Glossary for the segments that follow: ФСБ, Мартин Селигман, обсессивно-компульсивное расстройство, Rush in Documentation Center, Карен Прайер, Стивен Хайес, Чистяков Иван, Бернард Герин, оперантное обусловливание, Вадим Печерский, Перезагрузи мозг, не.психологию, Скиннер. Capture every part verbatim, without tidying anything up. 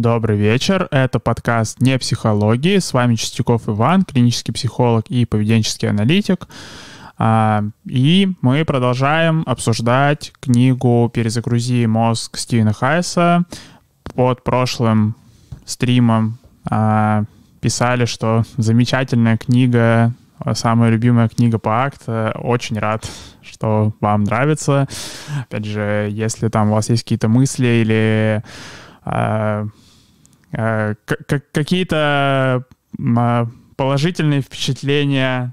Добрый вечер, это подкаст «Не психологии». С вами Чистяков Иван, клинический психолог и поведенческий аналитик. И мы продолжаем обсуждать книгу «Перезагрузи мозг» Стивена Хайеса. Под прошлым стримом писали, что замечательная книга, самая любимая книга по акту. Очень рад, что вам нравится. Опять же, если там у вас есть какие-то мысли или... какие-то положительные впечатления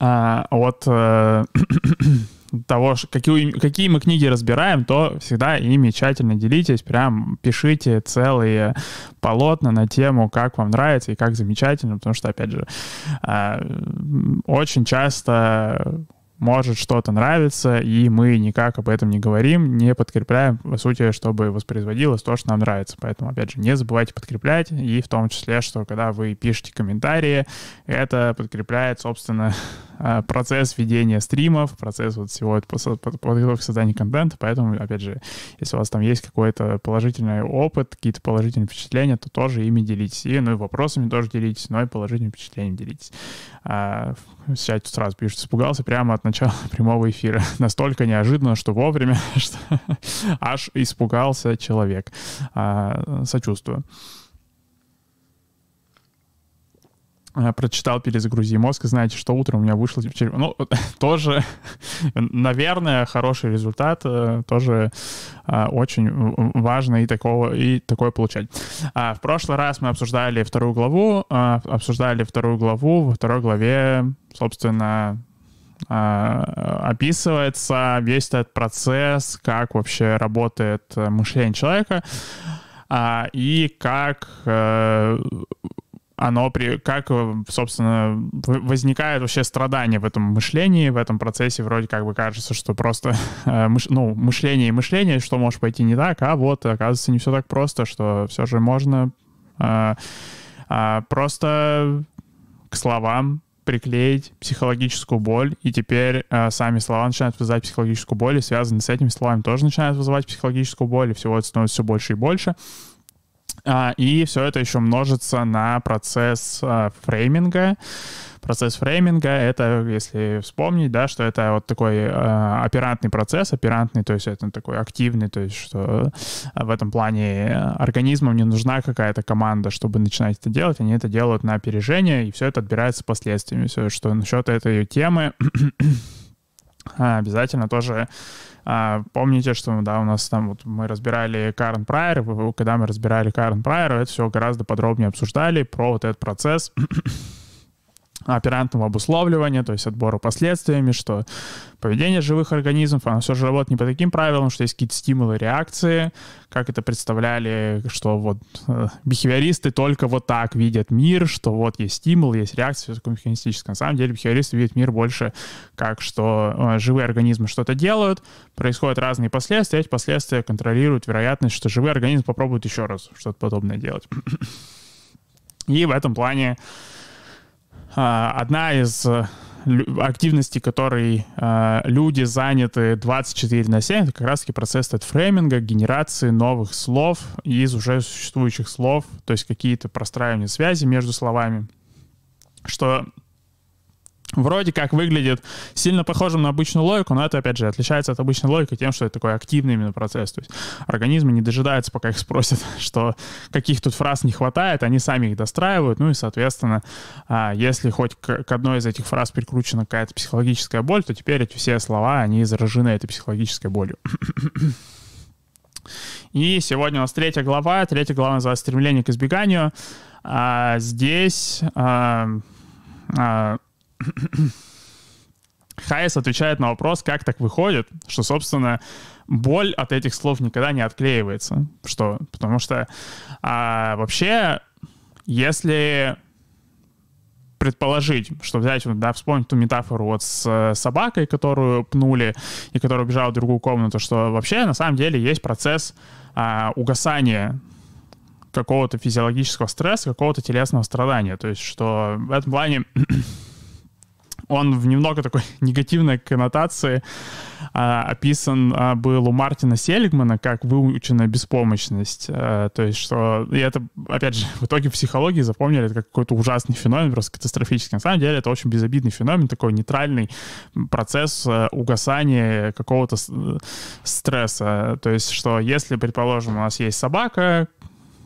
от того, какие мы книги разбираем, то всегда ими тщательно делитесь, прям пишите целые полотна на тему, как вам нравится и как замечательно, потому что, опять же, очень часто... может что-то нравится, и мы никак об этом не говорим, не подкрепляем, по сути, чтобы воспроизводилось то, что нам нравится. Поэтому, опять же, не забывайте подкреплять, и в том числе, что когда вы пишете комментарии, это подкрепляет, собственно, процесс ведения стримов, процесс вот всего подготовки создания контента. Поэтому, опять же, если у вас там есть какой-то положительный опыт, какие-то положительные впечатления, то тоже ими делитесь. И, ну и вопросами тоже делитесь, но и положительными впечатлениями делитесь. Сейчас тут сразу пишут, испугался прямо от начала прямого эфира. Настолько неожиданно, что вовремя, что аж испугался человек. Сочувствую. Прочитал «Перезагрузи мозг», и знаете, что утром у меня вышло... Ну, тоже, наверное, хороший результат, тоже очень важно и, такого, и такое получать. В прошлый раз мы обсуждали вторую главу, обсуждали вторую главу, во второй главе, собственно, описывается весь этот процесс, как вообще работает мышление человека и как... оно при, как, собственно, возникает вообще страдание в этом мышлении, в этом процессе. Вроде как бы кажется, что просто мыш, ну, мышление и мышление, что может пойти не так, а вот, оказывается, не все так просто, что все же можно а, а, просто к словам приклеить психологическую боль, и теперь э, сами слова начинают вызывать психологическую боль, и связанные с этими словами тоже начинают вызывать психологическую боль, и всего это становится все больше и больше. И все это еще множится на процесс фрейминга. Процесс фрейминга — это, если вспомнить, да, что это вот такой э, оперантный процесс, оперантный, то есть это такой активный, то есть что в этом плане организмам не нужна какая-то команда, чтобы начинать это делать, они это делают на опережение, и все это отбирается последствиями. Все, что насчет этой темы... Обязательно тоже а, помните, что да, у нас там вот мы разбирали Карен Прайер, когда мы разбирали Карен Прайер, это все гораздо подробнее обсуждали про вот этот процесс оперантного обусловливания, то есть отбора последствиями, что поведение живых организмов, оно все же работает не по таким правилам, что есть какие-то стимулы, реакции, как это представляли, что вот э, бихевиористы только вот так видят мир, что вот есть стимул, есть реакция, все такое механистическое. На самом деле бихевиористы видят мир больше как, что э, живые организмы что-то делают, происходят разные последствия, эти последствия контролируют вероятность, что живые организмы попробуют еще раз что-то подобное делать. И в этом плане одна из активностей, которой люди заняты двадцать четыре на семь, это как раз-таки процесс фрейминга, генерации новых слов из уже существующих слов, то есть какие-то простраивания связи между словами, что вроде как выглядит сильно похожим на обычную логику, но это, опять же, отличается от обычной логики тем, что это такой активный именно процесс. То есть организмы не дожидаются, пока их спросят, что каких тут фраз не хватает, они сами их достраивают, ну и, соответственно, если хоть к одной из этих фраз прикручена какая-то психологическая боль, то теперь эти все слова, они заражены этой психологической болью. И сегодня у нас третья глава. Третья глава называется «Стремление к избеганию». Здесь... Хайес отвечает на вопрос, как так выходит, что, собственно, боль от этих слов никогда не отклеивается. Что? Потому что а, вообще, если предположить, что взять, да, вспомнить ту метафору вот с собакой, которую пнули и которая убежала в другую комнату, что вообще на самом деле есть процесс а, угасания какого-то физиологического стресса, какого-то телесного страдания. То есть, что в этом плане Он в немного такой негативной коннотации а, описан а, был у Мартина Селигмана как выученная беспомощность. А, то есть, что... И это, опять же, в итоге в психологии запомнили это как какой-то ужасный феномен, просто катастрофический. На самом деле это очень безобидный феномен, такой нейтральный процесс а, угасания какого-то стресса. То есть, что если, предположим, у нас есть собака,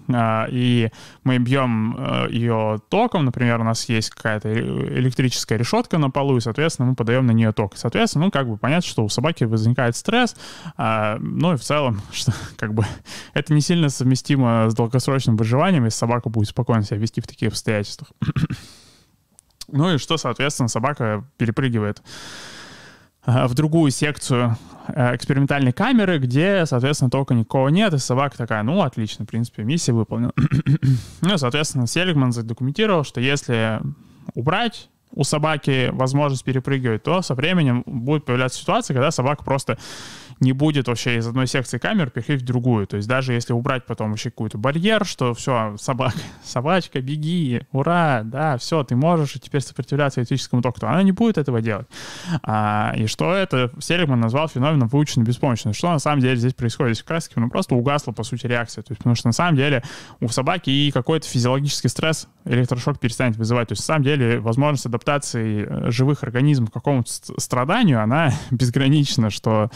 и мы бьем ее током, например, у нас есть какая-то электрическая решетка на полу, и, соответственно, мы подаем на нее ток. И, соответственно, ну, как бы понятно, что у собаки возникает стресс, ну, и в целом, что, как бы, это не сильно совместимо с долгосрочным выживанием, если собака будет спокойно себя вести в таких обстоятельствах. Ну, и что, соответственно, собака перепрыгивает в другую секцию экспериментальной камеры, где, соответственно, тока никого нет, и собака такая, ну, отлично, в принципе, миссия выполнена. Ну, соответственно, Селигман задокументировал, что если убрать у собаки возможность перепрыгивать, то со временем будет появляться ситуация, когда собака просто не будет вообще из одной секции камер переходить в другую. То есть даже если убрать потом еще какой-то барьер, что все, собака, собачка, беги, ура, да, все, ты можешь теперь сопротивляться электрическому току, то она не будет этого делать. А, и что это Селигман назвал феноменом выученной беспомощности. Что на самом деле здесь происходит? Здесь в краске, ну, просто угасла, по сути, реакция. То есть, потому что на самом деле у собаки и какой-то физиологический стресс электрошок перестанет вызывать. То есть на самом деле возможность адаптации живых организмов к какому-то страданию, она безгранична, что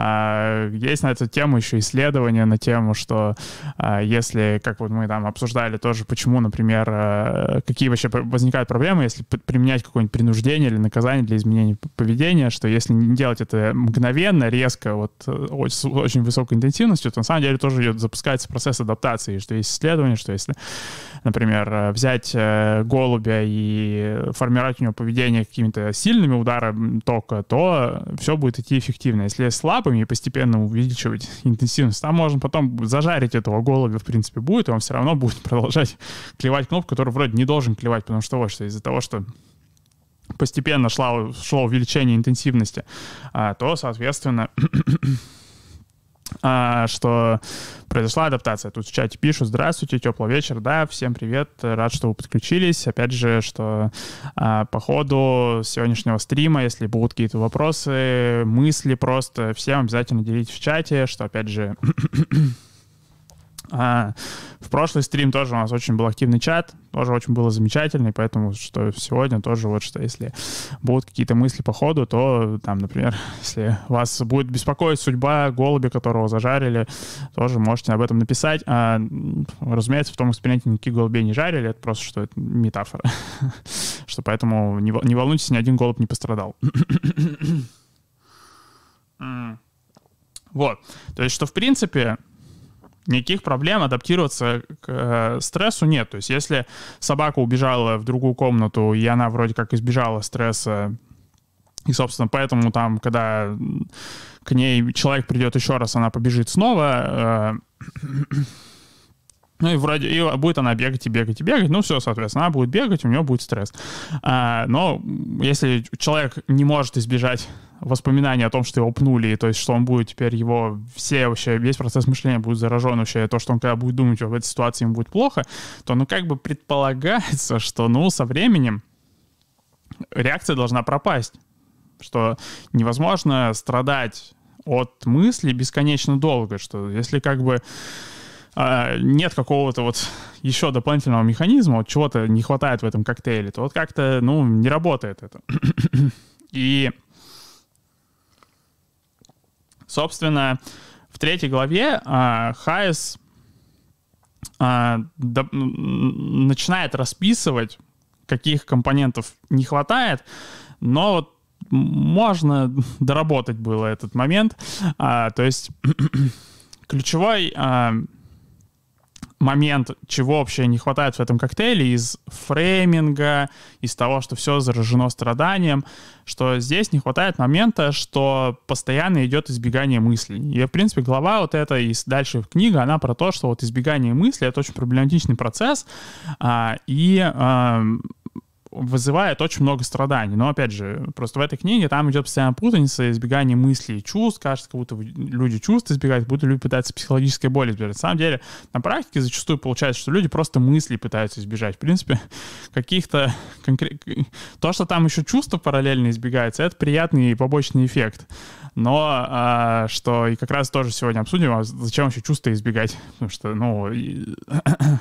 а, есть на эту тему еще исследования на тему, что а, если, как вот мы там обсуждали тоже, почему, например, а, какие вообще возникают проблемы, если применять какое-нибудь принуждение или наказание для изменения поведения, что если не делать это мгновенно, резко, вот с очень высокой интенсивностью, то на самом деле тоже идет, запускается процесс адаптации, что есть исследования, что если, например, взять голубя и формировать у него поведение какими-то сильными ударами тока, то все будет идти эффективно. Если слабыми и постепенно увеличивать интенсивность, там можно потом зажарить этого голубя, в принципе, будет, и он все равно будет продолжать клевать кнопку, которую вроде не должен клевать, потому что вот что из-за того, что постепенно шло, шло увеличение интенсивности, то, соответственно... А, что произошла адаптация. Тут в чате пишут: здравствуйте, теплый вечер, да, всем привет, рад, что вы подключились. Опять же, что а, по ходу сегодняшнего стрима, если будут какие-то вопросы, мысли, просто всем обязательно делитесь в чате, что, опять же, а, в прошлый стрим тоже у нас очень был активный чат, тоже очень было замечательно, и поэтому, что сегодня тоже вот, что если будут какие-то мысли по ходу, то там, например, если вас будет беспокоить судьба голубя, которого зажарили, тоже можете об этом написать. А, разумеется, в том эксперименте никаких голубей не жарили, это просто, что это метафора. Что поэтому не, не волнуйтесь, ни один голубь не пострадал. Вот. То есть, что в принципе... Никаких проблем адаптироваться к э, стрессу нет. То есть если собака убежала в другую комнату, и она вроде как избежала стресса, и, собственно, поэтому там, когда к ней человек придет еще раз, она побежит снова, э, ну и вроде и будет она бегать и бегать и бегать, ну все, соответственно, она будет бегать, у нее будет стресс. А, но если человек не может избежать воспоминания о том, что его пнули, и то есть, что он будет теперь его, все вообще, весь процесс мышления будет заражен вообще, то, что он когда будет думать, что в этой ситуации ему будет плохо, то, ну, как бы предполагается, что, ну, со временем реакция должна пропасть, что невозможно страдать от мысли бесконечно долго, что если как бы нет какого-то вот еще дополнительного механизма, вот чего-то не хватает в этом коктейле, то вот как-то, ну, не работает это. И собственно, в третьей главе а, Хайес а, до, начинает расписывать, каких компонентов не хватает, но вот можно доработать было этот момент. А, то есть ключевой а, момент, чего вообще не хватает в этом коктейле, из фрейминга, из того, что все заражено страданием, что здесь не хватает момента, что постоянно идет избегание мыслей. И, в принципе, глава вот эта и дальше книга, она про то, что вот избегание мыслей — это очень проблематичный процесс, а, и... А, вызывает очень много страданий. Но, опять же, просто в этой книге там идет постоянно путаница, избегание мыслей и чувств. Кажется, как будто люди чувств избегают, как будто люди пытаются психологической боли избежать. На самом деле, на практике зачастую получается, что люди просто мысли пытаются избежать. В принципе, каких-то конкретных... То, что там еще чувства параллельно избегаются, это приятный побочный эффект. Но а, что и как раз тоже сегодня обсудим, а зачем еще чувства избегать? Потому что, ну, и,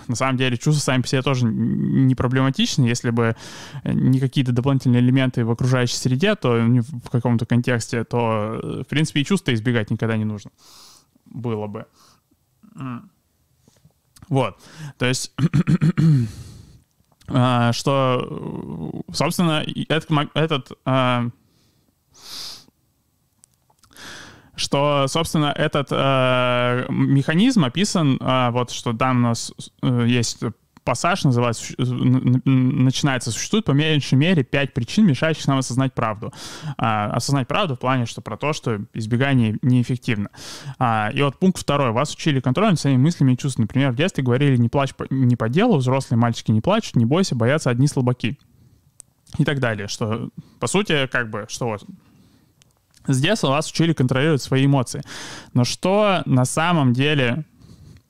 на самом деле чувства сами по себе тоже не проблематичны. Если бы не какие-то дополнительные элементы в окружающей среде, то в каком-то контексте, то, в принципе, и чувства избегать никогда не нужно было бы. Вот. То есть... что, собственно, этот... этот Что, собственно, этот э, механизм описан, э, вот что там у нас э, есть пассаж, называется, начинается, существует по меньшей мере пять причин, мешающих нам осознать правду. А, осознать правду в плане, что про то, что избегание неэффективно. А, и вот пункт второй. Вас учили контроль над своими мыслями и чувствами. Например, в детстве говорили: не плачь по, не по делу, взрослые мальчики не плачут, не бойся, боятся одни слабаки. И так далее. Что, по сути, как бы, что вот... С детства вас учили контролировать свои эмоции. Но что на самом деле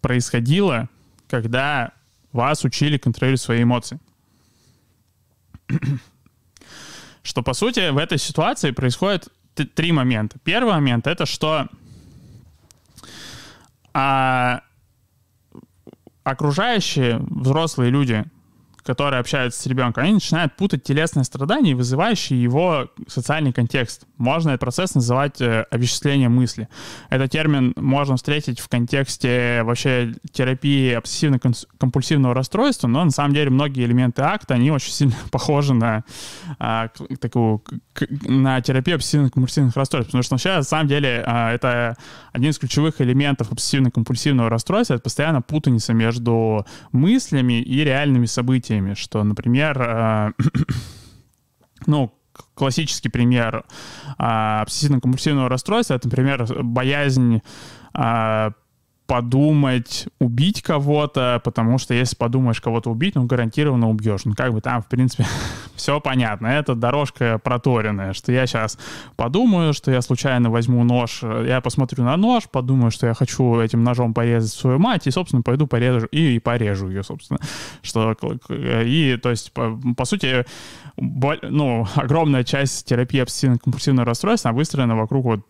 происходило, когда вас учили контролировать свои эмоции? Что, по сути, в этой ситуации происходит три момента. Первый момент — это что а, окружающие взрослые люди, которые общаются с ребенком, они начинают путать телесные страдания, вызывающие его социальный контекст. Можно этот процесс называть э, овеществлением мысли. Этот термин можно встретить в контексте вообще терапии обсессивно-компульсивного расстройства, но на самом деле многие элементы акта, они очень сильно похожи на, э, такую, к, на терапию обсессивно-компульсивных расстройств, потому что вообще, на самом деле, э, это один из ключевых элементов обсессивно-компульсивного расстройства, это постоянно путаница между мыслями и реальными событиями. Что, например, э, ну, классический пример э, обсессивно-компульсивного расстройства — это, например, боязнь э, подумать, убить кого-то, потому что если подумаешь кого-то убить, ну, гарантированно убьешь. Ну, как бы там, в принципе, все понятно. Это дорожка проторенная, что я сейчас подумаю, что я случайно возьму нож, я посмотрю на нож, подумаю, что я хочу этим ножом порезать свою мать, и, собственно, пойду порежу, и, и порежу ее, собственно. Что, и, то есть, по, по сути, боль, ну, огромная часть терапии обсессивно-компульсивного расстройства, она выстроена вокруг вот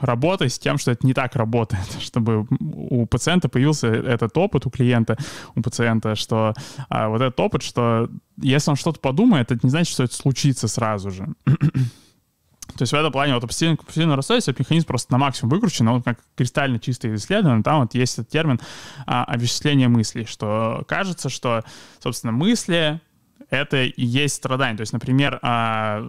работы с тем, что это не так работает, чтобы у пациента появился этот опыт, у клиента, у пациента, что а, вот этот опыт, что если он что-то подумает, это не значит, что это случится сразу же. То есть в этом плане вот обсессивно-компульсивное расстройство, этот механизм просто на максимум выкручен, он как кристально чисто исследован, там вот есть этот термин а, овеществление мыслей, что кажется, что, собственно, мысли — это и есть страдание. То есть, например, а,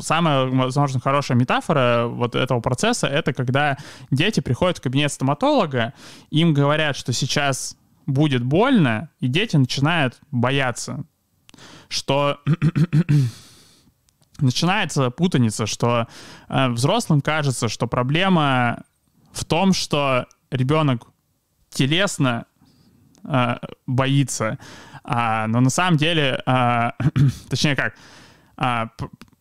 самая, возможно, хорошая метафора вот этого процесса — это когда дети приходят в кабинет стоматолога, им говорят, что сейчас будет больно, и дети начинают бояться, что... Начинается путаница, что а, взрослым кажется, что проблема в том, что ребенок телесно а, боится, а, но на самом деле, а, точнее как, а,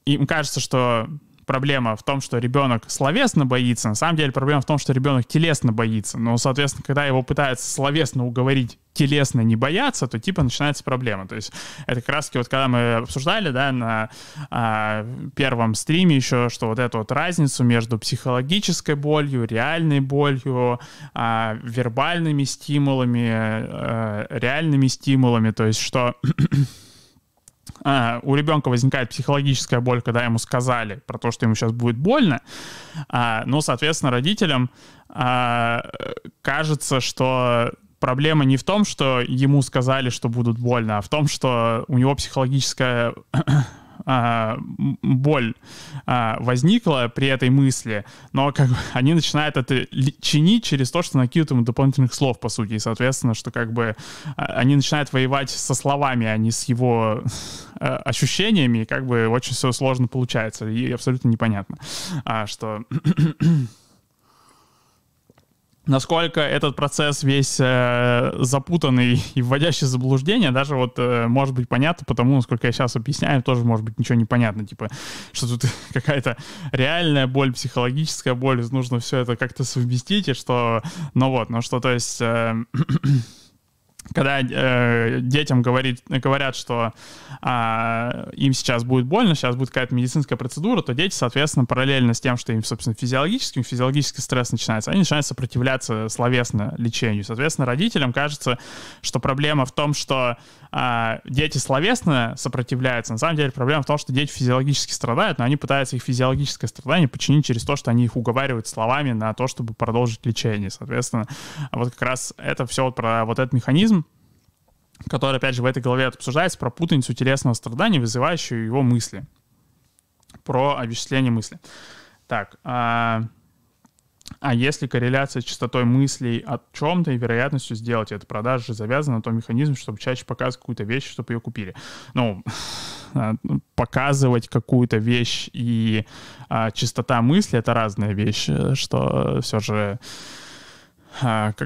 им кажется, что проблема в том, что ребенок словесно боится, на самом деле проблема в том, что ребенок телесно боится, но, соответственно, когда его пытаются словесно уговорить телесно не бояться, то типа начинается проблема. То есть это как раз-таки вот когда мы обсуждали, да, на а, первом стриме еще, что вот эту вот разницу между психологической болью, реальной болью, а, вербальными стимулами, а, реальными стимулами, то есть что... Uh, у ребенка возникает психологическая боль, когда ему сказали про то, что ему сейчас будет больно, uh, ну, соответственно, родителям uh, кажется, что проблема не в том, что ему сказали, что будет больно, а в том, что у него психологическая uh, боль uh, возникла при этой мысли, но как бы они начинают это чинить через то, что накидывают ему дополнительных слов, по сути, и, соответственно, что как бы они начинают воевать со словами, а не с его... ощущениями, и как бы очень все сложно получается, и абсолютно непонятно, а, что... насколько этот процесс весь э, запутанный и вводящий в заблуждение, даже вот э, может быть понятно, потому насколько я сейчас объясняю, тоже может быть ничего не понятно, типа, что тут какая-то реальная боль, психологическая боль, нужно все это как-то совместить, и что, ну вот, ну что, то есть... Э, Когда э, детям говорит, говорят, что э, им сейчас будет больно, сейчас будет какая-то медицинская процедура, то дети, соответственно, параллельно с тем, что им, собственно, физиологическим, физиологический стресс начинается, они начинают сопротивляться словесно лечению. Соответственно, родителям кажется, что проблема в том, что э, дети словесно сопротивляются. На самом деле проблема в том, что дети физиологически страдают, но они пытаются их физиологическое страдание подчинить через то, что они их уговаривают словами на то, чтобы продолжить лечение. Соответственно, вот как раз это все вот про вот этот механизм, который, опять же, в этой главе обсуждается, про путаницу телесного страдания, вызывающую его мысли, про обесчисление мысли. Так, а, а если корреляция с частотой мыслей о чем-то и вероятностью сделать это, продажа же завязана на том механизме, чтобы чаще показывать какую-то вещь, чтобы ее купили. Ну, показывать какую-то вещь и а, частота мысли — это разная вещь, что все же...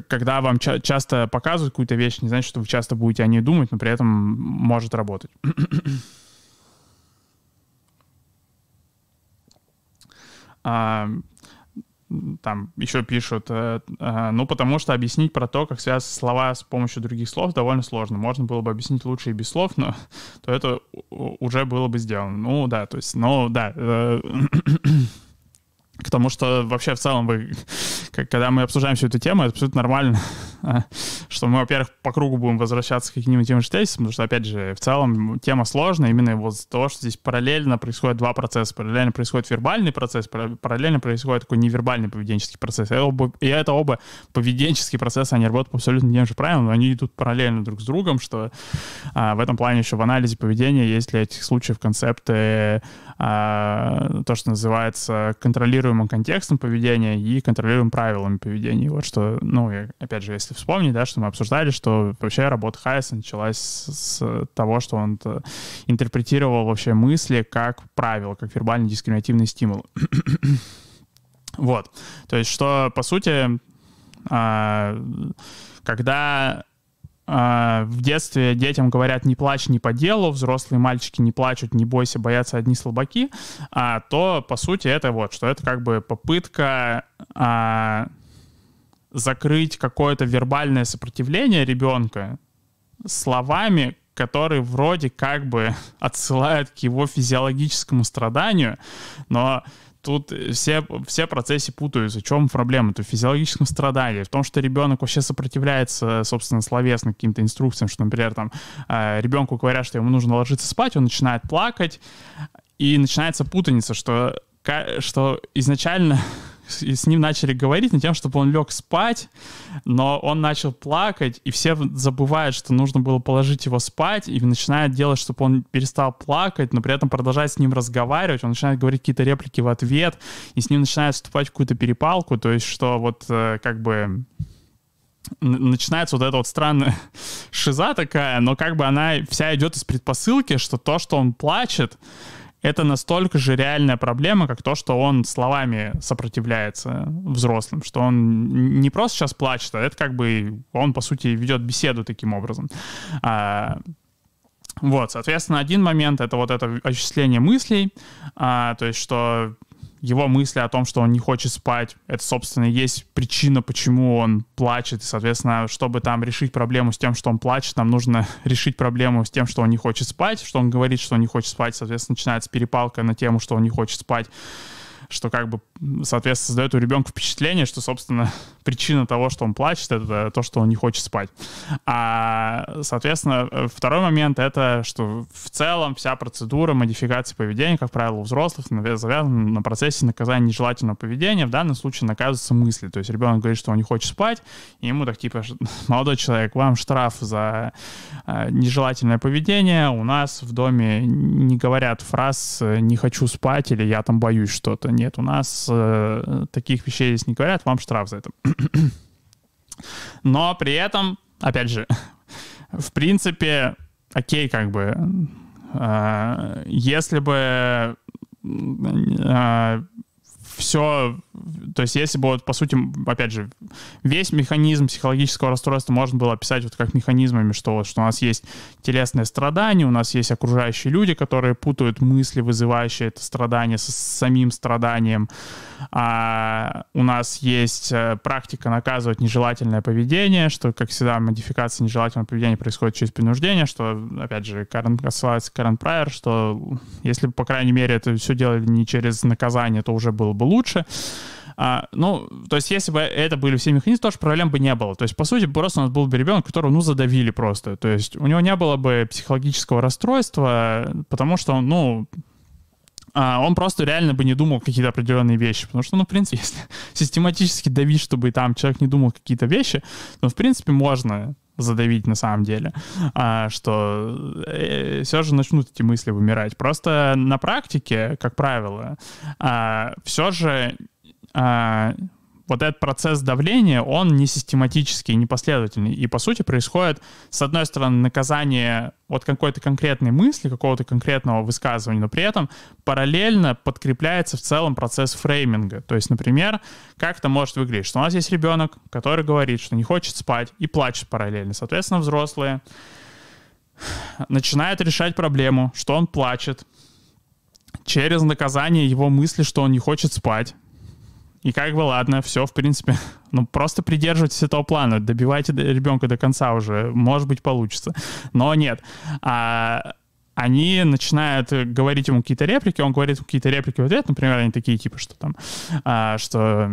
Когда вам ча- часто показывают какую-то вещь, не значит, что вы часто будете о ней думать, но при этом может работать. а- Там еще пишут, э, э, ну, потому что объяснить про то, как связаны слова с помощью других слов, довольно сложно. Можно было бы объяснить лучше и без слов, но то это уже было бы сделано. Ну, да, то есть, ну, да... Э- Потому что вообще в целом, вы, когда мы обсуждаем всю эту тему, это абсолютно нормально, что мы, во-первых, по кругу будем возвращаться к каким-нибудь темам, потому что, опять же, в целом тема сложная именно вот из-за того, что здесь параллельно происходят два процесса. Параллельно происходит вербальный процесс, параллельно происходит такой невербальный поведенческий процесс. И это оба, и это оба поведенческие процессы, они работают по абсолютно тем же правилам, но они идут параллельно друг с другом, что а, в этом плане еще в анализе поведения есть для этих случаев концепты, а, то, что называется контролируемые контекстом поведения и контролируем правилами поведения. Вот что, ну, я, опять же, если вспомнить, да, что мы обсуждали, что вообще работа Хайеса началась с того, что он интерпретировал вообще мысли как правило, как вербальный дискриминативный стимул. Вот. То есть, что, по сути, когда... В детстве детям говорят «не плачь, не по делу», взрослые мальчики не плачут, не бойся, боятся одни слабаки, а, то, по сути, это вот, что это как бы попытка а, закрыть какое-то вербальное сопротивление ребенка словами, которые вроде как бы отсылают к его физиологическому страданию, но... Тут все, все процессы путаются. В чем проблема? То в физиологическом страдании, в том, что ребенок вообще сопротивляется, собственно, словесно каким-то инструкциям, что, например, там, ребенку говорят, что ему нужно ложиться спать, он начинает плакать, и начинается путаница, что, что изначально... И с ним начали говорить на тем, чтобы он лег спать, но он начал плакать, и все забывают, что нужно было положить его спать, и начинают делать, чтобы он перестал плакать, но при этом продолжает с ним разговаривать, он начинает говорить какие-то реплики в ответ, и с ним начинает вступать в какую-то перепалку, то есть что вот э, как бы... начинается вот эта вот странная шиза такая, но как бы она вся идет из предпосылки, что то, что он плачет, это настолько же реальная проблема, как то, что он словами сопротивляется взрослым, что он не просто сейчас плачет, а это как бы он, по сути, ведет беседу таким образом. А, вот, соответственно, один момент — это вот это осуществление мыслей, а, то есть что его мысли о том, что он не хочет спать, это, собственно, есть причина, почему он плачет, и, соответственно, чтобы там решить проблему с тем, что он плачет, нам нужно решить проблему с тем, что он не хочет спать, что он говорит, что он не хочет спать, соответственно, начинается перепалка на тему, что он не хочет спать, что как бы, соответственно, создает у ребенка впечатление, что, собственно, причина того, что он плачет, это то, что он не хочет спать. А, соответственно, второй момент — это, что в целом вся процедура модификации поведения, как правило, у взрослых завязана на процессе наказания нежелательного поведения. В данном случае наказываются мысли. То есть ребенок говорит, что он не хочет спать, и ему так типа: молодой человек, вам штраф за нежелательное поведение, у нас в доме не говорят фраз «не хочу спать» или «я там боюсь что-то». Нет, у нас э, таких вещей здесь не говорят, вам штраф за это. Но при этом, опять же, в принципе, окей, как бы, э, если бы э, все, то есть если бы, вот, по сути, опять же, весь механизм психологического расстройства можно было описать вот как механизмами, что, вот, что у нас есть телесное страдание, у нас есть окружающие люди, которые путают мысли, вызывающие это страдание, с самим страданием, а у нас есть практика наказывать нежелательное поведение, что, как всегда, модификация нежелательного поведения происходит через принуждение, что, опять же, Карен, ссылается Карен Прайер, что если бы, по крайней мере, это все делали не через наказание, то уже было бы лучше. А, ну, то есть, если бы это были все механизмы, тоже проблем бы не было. То есть, по сути, просто у нас был бы ребенок, которого, ну, задавили просто. То есть, у него не было бы психологического расстройства, потому что, ну... он просто реально бы не думал какие-то определенные вещи. Потому что, ну, в принципе, если систематически давить, чтобы там человек не думал какие-то вещи, ну, в принципе, можно задавить на самом деле, что все же начнут эти мысли вымирать. Просто на практике, как правило, все же... вот этот процесс давления, он не систематический, не последовательный. И, по сути, происходит, с одной стороны, наказание вот какой-то конкретной мысли, какого-то конкретного высказывания, но при этом параллельно подкрепляется в целом процесс фрейминга. То есть, например, как это может выглядеть? Что у нас есть ребенок, который говорит, что не хочет спать, и плачет параллельно. Соответственно, взрослые начинают решать проблему, что он плачет, через наказание его мысли, что он не хочет спать. И как бы, ладно, все, в принципе, ну, просто придерживайтесь этого плана, добивайте ребенка до конца уже, может быть, получится. Но нет. А, они начинают говорить ему какие-то реплики, он говорит какие-то реплики в ответ, например, они такие, типа, что там, а, что...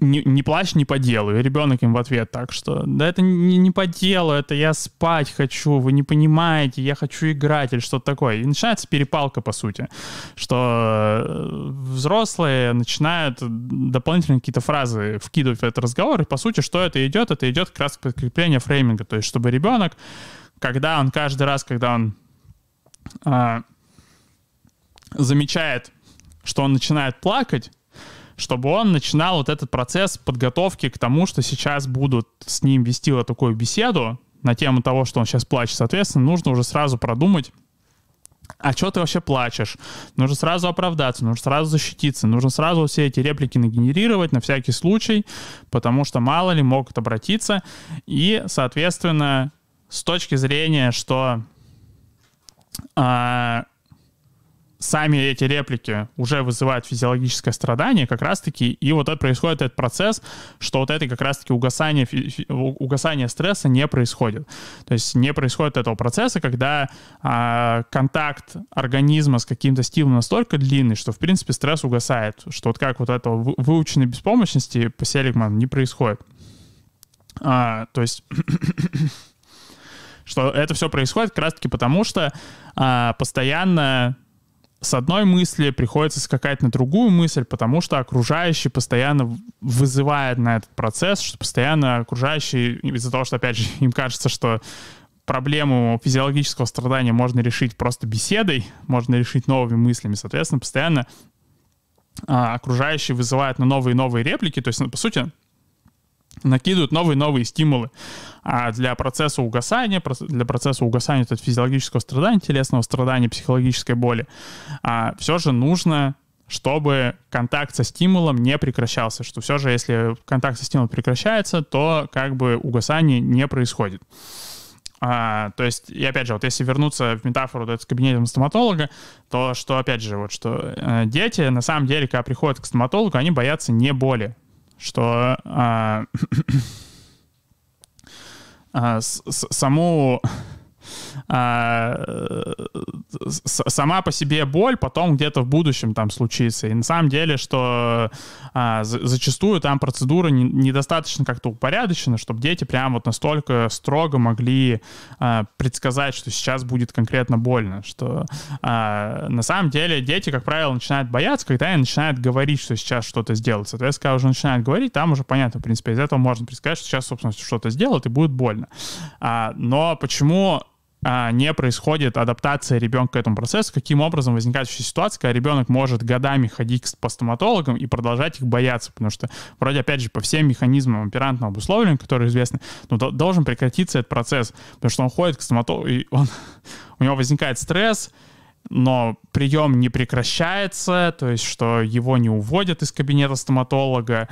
Не, не плачь, не по делу. И ребенок им в ответ так, что да это не, не по делу, это я спать хочу, вы не понимаете, я хочу играть или что-то такое. И начинается перепалка, по сути, что взрослые начинают дополнительно какие-то фразы вкидывать в этот разговор, и, по сути, что это идет? Это идет как раз подкрепление фрейминга. То есть, чтобы ребенок, когда он каждый раз, когда он а, замечает, что он начинает плакать, чтобы он начинал вот этот процесс подготовки к тому, что сейчас будут с ним вести вот такую беседу на тему того, что он сейчас плачет. Соответственно, нужно уже сразу продумать, а что ты вообще плачешь? Нужно сразу оправдаться, нужно сразу защититься, нужно сразу все эти реплики нагенерировать на всякий случай, потому что мало ли могут обратиться. И, соответственно, с точки зрения, что... А- сами эти реплики уже вызывают физиологическое страдание как раз-таки, и вот это происходит этот процесс, что вот это как раз-таки угасание, угасание стресса не происходит. То есть не происходит этого процесса, когда а, контакт организма с каким-то стимулом настолько длинный, что, в принципе, стресс угасает, что вот как вот этого выученной беспомощности по Селигману не происходит. А, то есть... что это все происходит как раз-таки потому, что а, постоянно... с одной мысли приходится скакать на другую мысль, потому что окружающие постоянно вызывают на этот процесс, что постоянно окружающие, из-за того, что, опять же, им кажется, что проблему физиологического страдания можно решить просто беседой, можно решить новыми мыслями, соответственно, постоянно а, окружающие вызывают на новые и новые реплики, то есть, по сути, накидывают новые-новые стимулы. А для процесса угасания, для процесса угасания от физиологического страдания, телесного страдания, психологической боли, а, все же нужно, чтобы контакт со стимулом не прекращался. Что все же, если контакт со стимулом прекращается, то как бы угасание не происходит. А, то есть, и опять же, вот если вернуться в метафору вот, с кабинетом стоматолога, то что, опять же, вот что э, дети, на самом деле, когда приходят к стоматологу, они боятся не боли. Что а, а, с, с, саму а, с, сама по себе боль потом где-то в будущем там случится. И на самом деле, что а, за, зачастую там процедура не, недостаточно как-то упорядочена, чтобы дети прям вот настолько строго могли а, предсказать, что сейчас будет конкретно больно. Что а, на самом деле дети, как правило, начинают бояться, когда они начинают говорить, что сейчас что-то сделают. Соответственно, когда уже начинают говорить, там уже понятно, в принципе, из этого можно предсказать, что сейчас, собственно, что-то сделают и будет больно. А, но почему... не происходит адаптация ребенка к этому процессу, каким образом возникает ситуация, когда ребенок может годами ходить по стоматологам и продолжать их бояться, потому что вроде, опять же, по всем механизмам оперантного обусловления, которые известны, ну, должен прекратиться этот процесс, потому что он ходит к стоматологу, и он, у него возникает стресс, но прием не прекращается, то есть что его не уводят из кабинета стоматолога,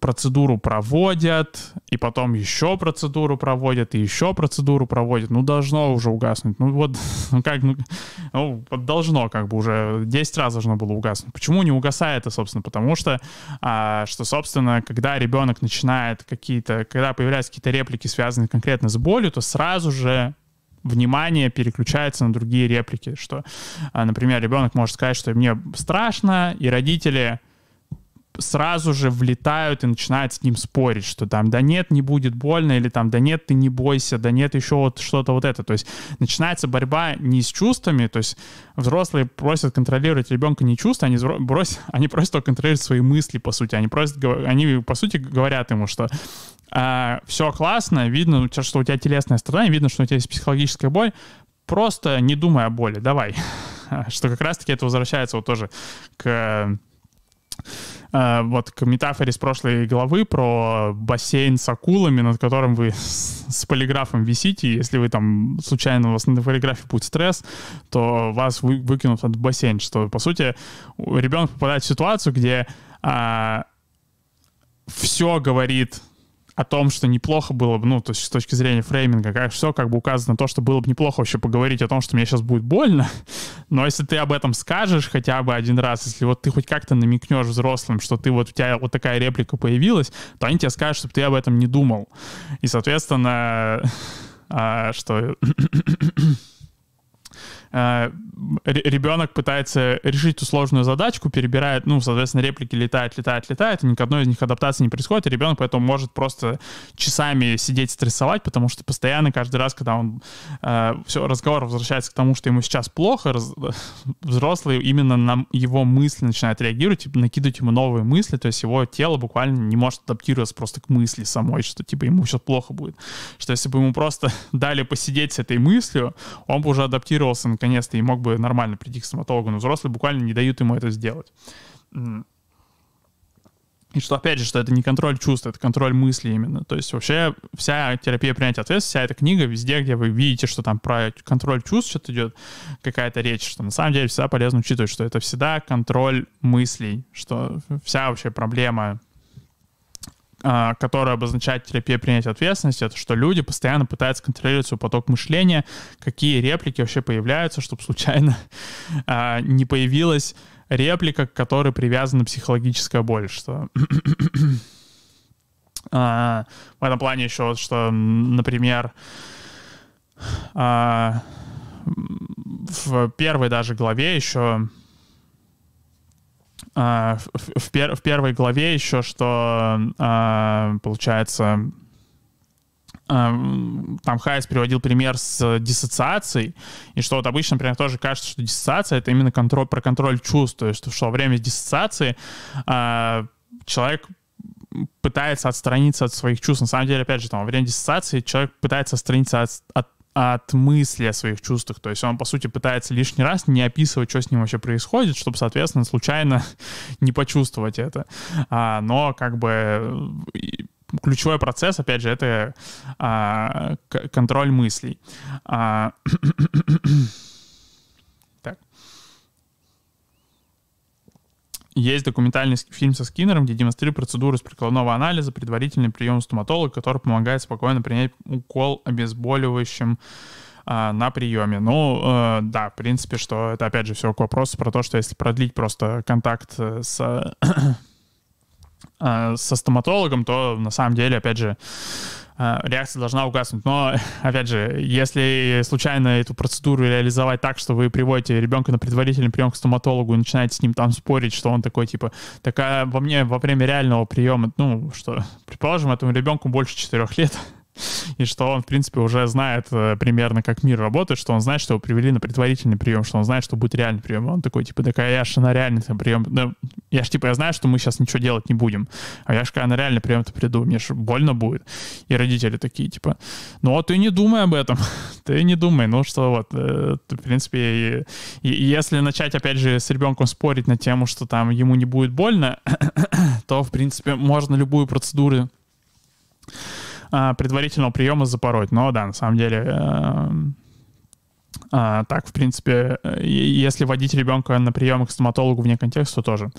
процедуру проводят, и потом еще процедуру проводят, и еще процедуру проводят. Ну, должно уже угаснуть. Ну, вот как, ну, должно как бы уже десять раз должно было угаснуть. Почему не угасает-то, собственно? Потому что, что, собственно, когда ребенок начинает какие-то, когда появляются какие-то реплики, связанные конкретно с болью, то сразу же внимание переключается на другие реплики, что, например, ребенок может сказать, что мне страшно, и родители сразу же влетают и начинают с ним спорить, что там, да нет, не будет больно, или там, да нет, ты не бойся, да нет, еще вот что-то вот это. То есть начинается борьба не с чувствами, то есть взрослые просят контролировать ребенка не чувства, они, бросят, они просят только контролировать свои мысли, по сути. Они, просят, они по сути, говорят ему, что а, все классно, видно, что у тебя телесное страдание, видно, что у тебя есть психологическая боль, просто не думай о боли, давай. Что как раз-таки это возвращается вот тоже к... Вот к метафоре с прошлой главы про бассейн с акулами, над которым вы с полиграфом висите, если вы там случайно у вас на полиграфе будет стресс, то вас вы, выкинут в бассейн, что, по сути, ребенок попадает в ситуацию, где а, все говорит о том, что неплохо было бы, ну, то есть с точки зрения фрейминга, как все как бы указано на то, что было бы неплохо вообще поговорить о том, что мне сейчас будет больно, но если ты об этом скажешь хотя бы один раз, если вот ты хоть как-то намекнешь взрослым, что ты вот у тебя вот такая реплика появилась, то они тебе скажут, чтобы ты об этом не думал. И, соответственно, что... ребенок пытается решить эту сложную задачку, перебирает, ну, соответственно, реплики летают, летают, летают, и ни к одной из них адаптации не происходит, и ребенок поэтому может просто часами сидеть стрессовать, потому что постоянно, каждый раз, когда он э, все, разговор возвращается к тому, что ему сейчас плохо, раз, взрослые именно на его мысли начинают реагировать, типа, накидывать ему новые мысли, то есть его тело буквально не может адаптироваться просто к мысли самой, что, типа, ему сейчас плохо будет. Что если бы ему просто дали посидеть с этой мыслью, он бы уже адаптировался наконец и мог бы нормально прийти к стоматологу, но взрослые буквально не дают ему это сделать. И что, опять же, что это не контроль чувств, это контроль мысли именно. То есть вообще вся терапия принятия ответственности, вся эта книга, везде, где вы видите, что там про контроль чувств что-то идет, какая-то речь, что на самом деле всегда полезно учитывать, что это всегда контроль мыслей, что вся вообще проблема, которая обозначает терапия принятия ответственности, это что люди постоянно пытаются контролировать свой поток мышления, какие реплики вообще появляются, чтобы случайно э, не появилась реплика, к которой привязана психологическая боль. Что... э, в этом плане еще, что, например, э, в первой даже главе еще... В, в, пер, в первой главе еще, что э, получается, э, там Хайес приводил пример с диссоциацией, и что вот обычно, например, тоже кажется, что диссоциация — это именно контроль, про контроль чувств, то есть что, что во время диссоциации э, человек пытается отстраниться от своих чувств. На самом деле, опять же, там, во время диссоциации человек пытается отстраниться от, от от мысли о своих чувствах. То есть он, по сути, пытается лишний раз не описывать, что с ним вообще происходит, чтобы, соответственно, случайно не почувствовать это. А, но как бы ключевой процесс, опять же, это а, контроль мыслей. А, так. Есть документальный фильм со Скиннером, где демонстрируют процедуру с прикладного анализа, предварительный прием стоматолога, который помогает спокойно принять укол обезболивающим э, на приеме. Ну, э, да, в принципе, что это, опять же, все к вопросу про то, что если продлить просто контакт с, э, со стоматологом, то на самом деле, опять же, реакция должна угаснуть. Но, опять же, если случайно эту процедуру реализовать так, что вы приводите ребенка на предварительный прием к стоматологу и начинаете с ним там спорить, что он такой, типа, так а во мне во время реального приема, ну, что, предположим, этому ребенку больше четырёх лет, и что он, в принципе, уже знает примерно, как мир работает, что он знает, что его привели на предварительный прием, что он знает, что будет реальный прием. Он такой, типа, так а я же на реальный прием... Да, я же, типа, я знаю, что мы сейчас ничего делать не будем, а я же, когда на реальный прием-то приду, мне же больно будет. И родители такие, типа, ну, а ты не думай об этом, ты не думай, ну, что вот, э, в принципе, и, и если начать, опять же, с ребенком спорить на тему, что там ему не будет больно, то, в принципе, можно любую процедуру предварительного приема запороть. Но да, на самом деле А, так, в принципе, если водить ребенка на приемы к стоматологу вне контекста, то тоже.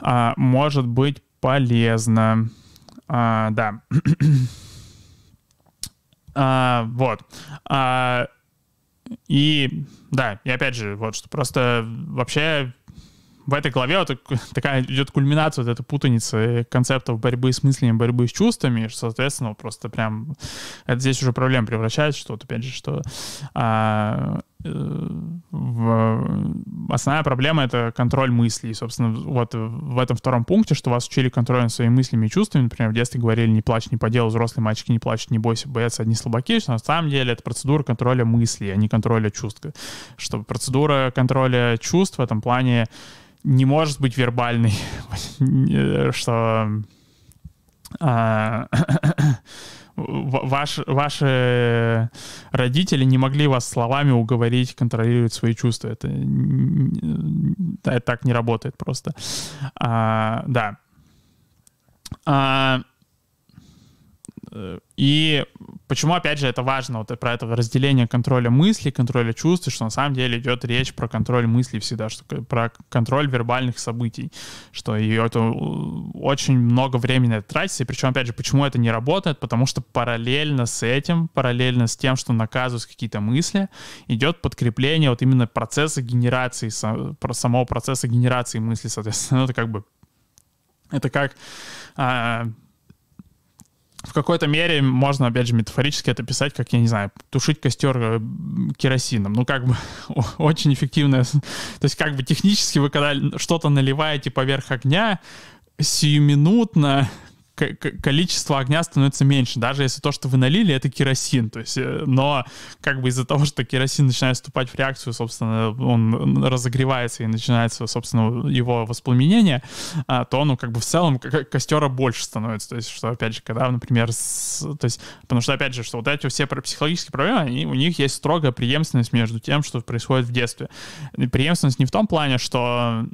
А, может быть полезно. А, да. а, вот. А, и, да, и опять же, вот, что просто вообще... В этой главе вот такая идет кульминация вот этой путаницы концептов борьбы с мыслениями, борьбы с чувствами, что, соответственно, просто прям это здесь уже проблема превращается, что вот опять же, что а, в, основная проблема — это контроль мыслей. Собственно, вот в этом втором пункте, что вас учили контроль над своими мыслями и чувствами, например, в детстве говорили: не плачь, не по делу, взрослые мальчики не плачут, не бойся, боятся одни слабаки, что на самом деле это процедура контроля мыслей, а не контроля чувств. Что процедура контроля чувств в этом плане не может быть вербальный, что а, ваш, ваши родители не могли вас словами уговорить контролировать свои чувства. Это, это так не работает просто. А, да. А, и почему, опять же, это важно, вот про это разделение контроля мыслей, контроля чувств, что на самом деле идет речь про контроль мыслей всегда, что, про контроль вербальных событий, что ее это очень много времени тратится, и причем, опять же, почему это не работает, потому что параллельно с этим, параллельно с тем, что наказываются какие-то мысли, идет подкрепление вот именно процесса генерации, самого процесса генерации мыслей, соответственно, это как бы, это как... В какой-то мере можно, опять же, метафорически это писать, как, я не знаю, тушить костер керосином. Ну, как бы очень эффективно. То есть, как бы технически вы когда что-то наливаете поверх огня, сиюминутно количество огня становится меньше. Даже если то, что вы налили, это керосин. То есть, но как бы из-за того, что керосин начинает вступать в реакцию, собственно, он разогревается и начинается, собственно, его воспламенение, то, ну, как бы в целом костера больше становится. То есть, что, опять же, когда, например, с... то есть, потому что, опять же, что вот эти все психологические проблемы, они, у них есть строгая преемственность между тем, что происходит в детстве. И преемственность не в том плане, что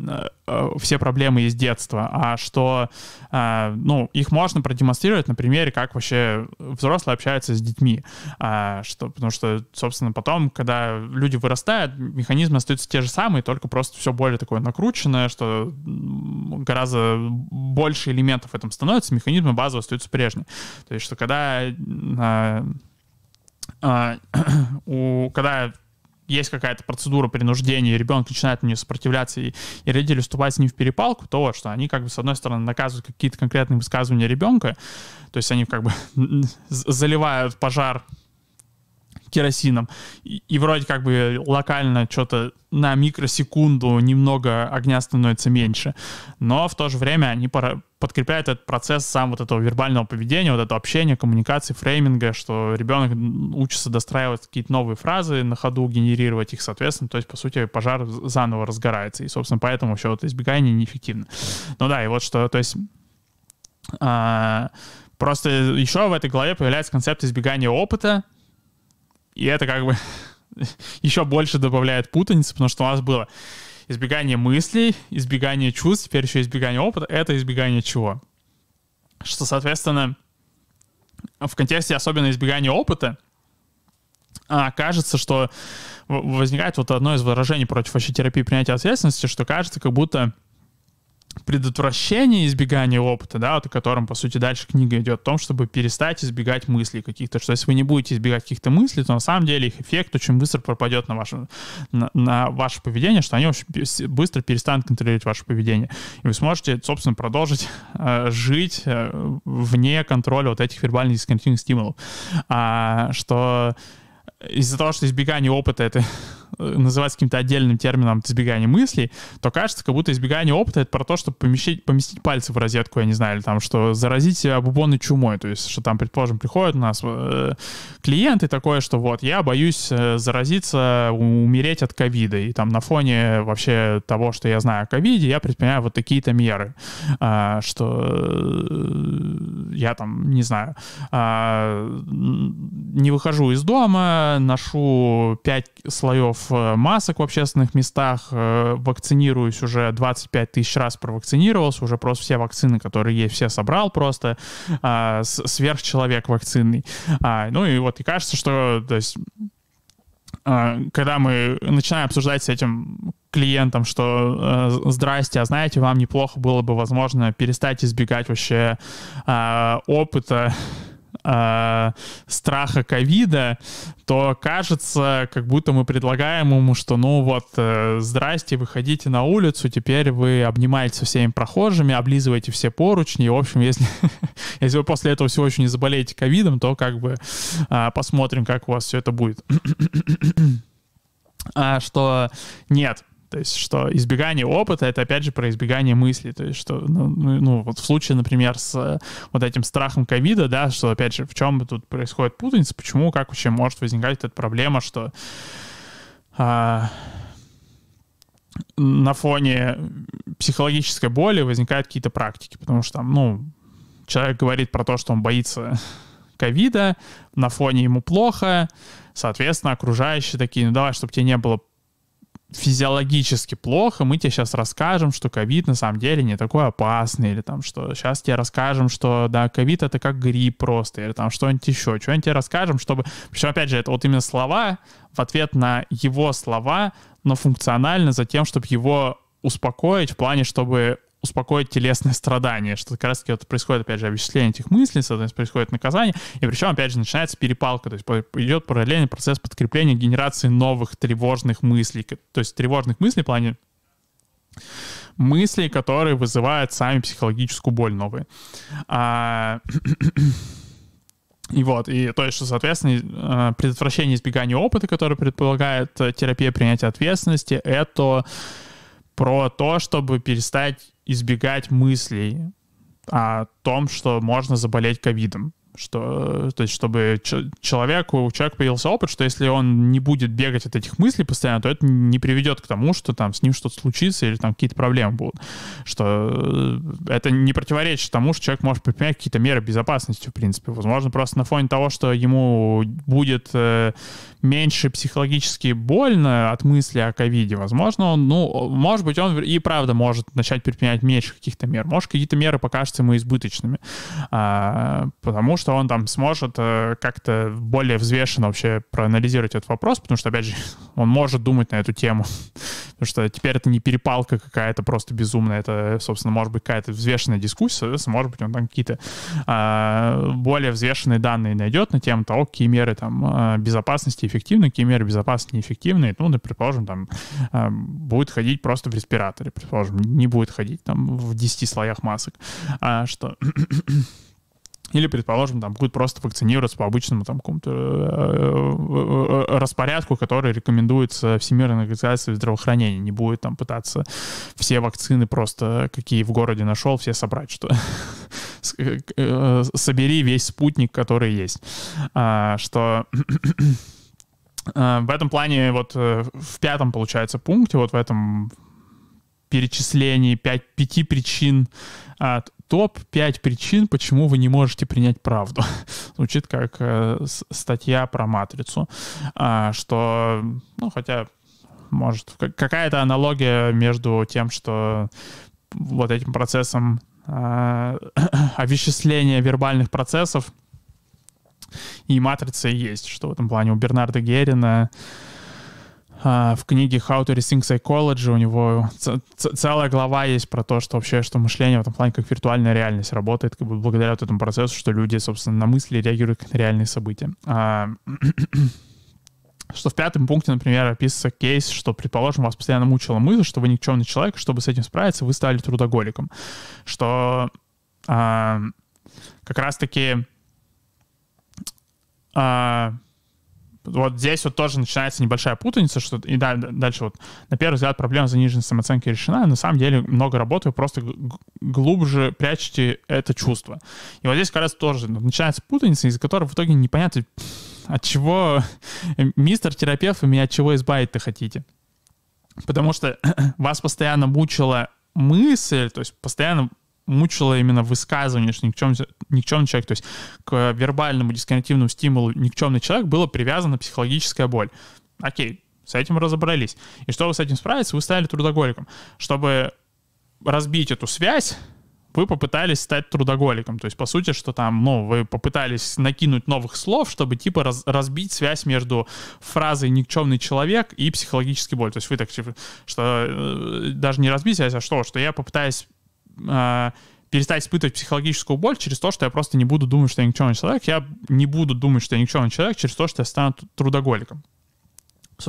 все проблемы из детства, а что, ну, их можно продемонстрировать на примере, как вообще взрослые общаются с детьми. А, что, потому что, собственно, потом, когда люди вырастают, механизмы остаются те же самые, только просто все более такое накрученное, что гораздо больше элементов в этом становится, механизмы базово остаются прежними. То есть, что когда а, а, у, когда есть какая-то процедура принуждения, и ребенок начинает на нее сопротивляться, и, и родители вступают с ним в перепалку, то вот, что они как бы с одной стороны наказывают какие-то конкретные высказывания ребенка, то есть они как бы заливают пожар керосином, и, и вроде как бы локально что-то на микросекунду немного огня становится меньше, но в то же время они пора... подкрепляет этот процесс сам вот этого вербального поведения, вот этого общения, коммуникации, фрейминга, что ребенок учится достраивать какие-то новые фразы на ходу, генерировать их, соответственно, то есть, по сути, пожар заново разгорается, и, собственно, поэтому все вот избегание неэффективно. Ну да, и вот что, то есть... А, просто еще в этой главе появляется концепт избегания опыта, и это как бы еще больше добавляет путаницы, потому что у нас было... избегание мыслей, избегание чувств, теперь еще избегание опыта — это избегание чего? Что, соответственно, в контексте особенно избегания опыта кажется, что возникает вот одно из возражений против вообще терапии принятия ответственности, что кажется, как будто предотвращение избегания опыта, да, вот о котором, по сути, дальше книга идет, о том, чтобы перестать избегать мыслей каких-то, что если вы не будете избегать каких-то мыслей, то на самом деле их эффект очень быстро пропадет на ваше, на, на ваше поведение, что они очень быстро перестанут контролировать ваше поведение. И вы сможете, собственно, продолжить э, жить э, вне контроля вот этих вербальных дисконтинуальных стимулов. А, что из-за того, что избегание опыта — это называть каким-то отдельным термином избегание мыслей, то кажется, как будто избегание опыта — это про то, чтобы помещить, поместить пальцы в розетку, я не знаю, или там, что заразить себя бубонной чумой, то есть, что там, предположим, приходят у нас э, клиенты такое, что вот, я боюсь заразиться, умереть от ковида, и там на фоне вообще того, что я знаю о ковиде, я предпринимаю вот такие-то меры, э, что э, я там, не знаю, э, не выхожу из дома, ношу пять слоев масок в общественных местах, вакцинируюсь уже двадцать пять тысяч раз, провакцинировался, уже просто все вакцины, которые есть, все собрал просто, а, сверхчеловек вакцинный. А, ну и вот и кажется, что, то есть, когда мы начинаем обсуждать с этим клиентом, что «здрасте, а знаете, вам неплохо было бы, возможно, перестать избегать вообще опыта страха ковида», то кажется, как будто мы предлагаем ему, что ну вот, здрасте, выходите на улицу, теперь вы обнимаетесь со всеми прохожими, облизываете все поручни, и, в общем, если, если вы после этого всего еще не заболеете ковидом, то как бы посмотрим, как у вас все это будет. А что нет. То есть, что избегание опыта — это, опять же, про избегание мыслей. То есть, что, ну, ну вот в случае, например, с вот этим страхом ковида, да, что, опять же, в чем тут происходит путаница, почему, как вообще может возникать эта проблема, что а, на фоне психологической боли возникают какие-то практики, потому что, там, ну, человек говорит про то, что он боится ковида, на фоне ему плохо, соответственно, окружающие такие, ну, давай, чтобы тебе не было физиологически плохо, мы тебе сейчас расскажем, что ковид на самом деле не такой опасный, или там, что сейчас тебе расскажем, что, да, ковид — это как грипп просто, или там что-нибудь еще, что-нибудь тебе расскажем, чтобы... Причем, опять же, это вот именно слова в ответ на его слова, но функционально за тем, чтобы его успокоить, в плане, чтобы успокоить телесные страдания, что как раз-таки вот происходит, опять же, овеществление этих мыслей, соответственно, происходит наказание, и причем, опять же, начинается перепалка, то есть идет параллельный процесс подкрепления генерации новых тревожных мыслей, то есть тревожных мыслей в плане мыслей, которые вызывают сами психологическую боль новые. А... И вот, и то есть, что, соответственно, предотвращение избегания опыта, которое предполагает терапия принятия ответственности, это про то, чтобы перестать избегать мыслей о том, что можно заболеть ковидом. Что, то есть, чтобы человеку, у человека появился опыт, что если он не будет бегать от этих мыслей постоянно, то это не приведет к тому, что там с ним что-то случится или там какие-то проблемы будут. Что это не противоречит тому, что человек может предпринять какие-то меры безопасности, в принципе. Возможно, просто на фоне того, что ему будет меньше психологически больно от мысли о ковиде, возможно, он, ну, может быть, он и правда может начать предпринять меньше каких-то мер. Может, какие-то меры покажутся ему избыточными. А, потому что он там сможет э, как-то более взвешенно вообще проанализировать этот вопрос, потому что, опять же, он может думать на эту тему. Потому что теперь это не перепалка какая-то просто безумная, это, собственно, может быть, какая-то взвешенная дискуссия, может быть, он там какие-то э, более взвешенные данные найдет на тему того, какие меры там безопасности эффективны, какие меры безопасности неэффективны. Ну, да, предположим, там э, будет ходить просто в респираторе, предположим, не будет ходить там в десяти слоях масок. А что... Или, предположим, там будет просто вакцинироваться по обычному там какому-то распорядку, который рекомендуется Всемирной организацией здравоохранения. Не будет там пытаться все вакцины просто, какие в городе нашел, все собрать, что собери весь спутник, который есть. Что... В этом плане вот в пятом, получается, пункте, вот в этом перечислении пяти причин от топ пять причин, почему вы не можете принять правду. Звучит как э, статья про матрицу. А, что, ну, хотя, может, какая-то аналогия между тем, что вот этим процессом э, овеществления вербальных процессов и матрицы есть, что в этом плане у Бернарда Герина в книге «How to Rethink Psychology» у него целая глава есть про то, что вообще, что мышление в этом плане как виртуальная реальность работает, как бы благодаря вот этому процессу, что люди, собственно, на мысли реагируют как на реальные события. Что в пятом пункте, например, описывается кейс, что, предположим, вас постоянно мучила мысль, что вы никчемный человек, чтобы с этим справиться, вы стали трудоголиком. Что а, как раз-таки... А, Вот здесь вот тоже начинается небольшая путаница, что и дальше вот на первый взгляд проблема заниженной самооценки решена, на самом деле много работы, вы просто глубже прячете это чувство. И вот здесь как раз тоже начинается путаница, из-за которой в итоге непонятно, от чего, мистер терапевт, вы меня от чего избавить-то хотите. Потому что вас постоянно мучила мысль, то есть постоянно мучило именно высказывание, что никчем, никчемный человек, то есть к вербальному дискриминативному стимулу никчемный человек было привязана психологическая боль. Окей, с этим разобрались. И чтобы с этим справиться, вы стали трудоголиком. Чтобы разбить эту связь, вы попытались стать трудоголиком. То есть, по сути, что там, ну, вы попытались накинуть новых слов, чтобы, типа, раз, разбить связь между фразой «никчемный человек» и «психологический боль». То есть вы так, типа, что даже не разбить связь, а что, что я попытаюсь э, перестать испытывать психологическую боль через то, что я просто не буду думать, что я никчемный человек, я не буду думать, что я никчемный человек через то, что я стану трудоголиком.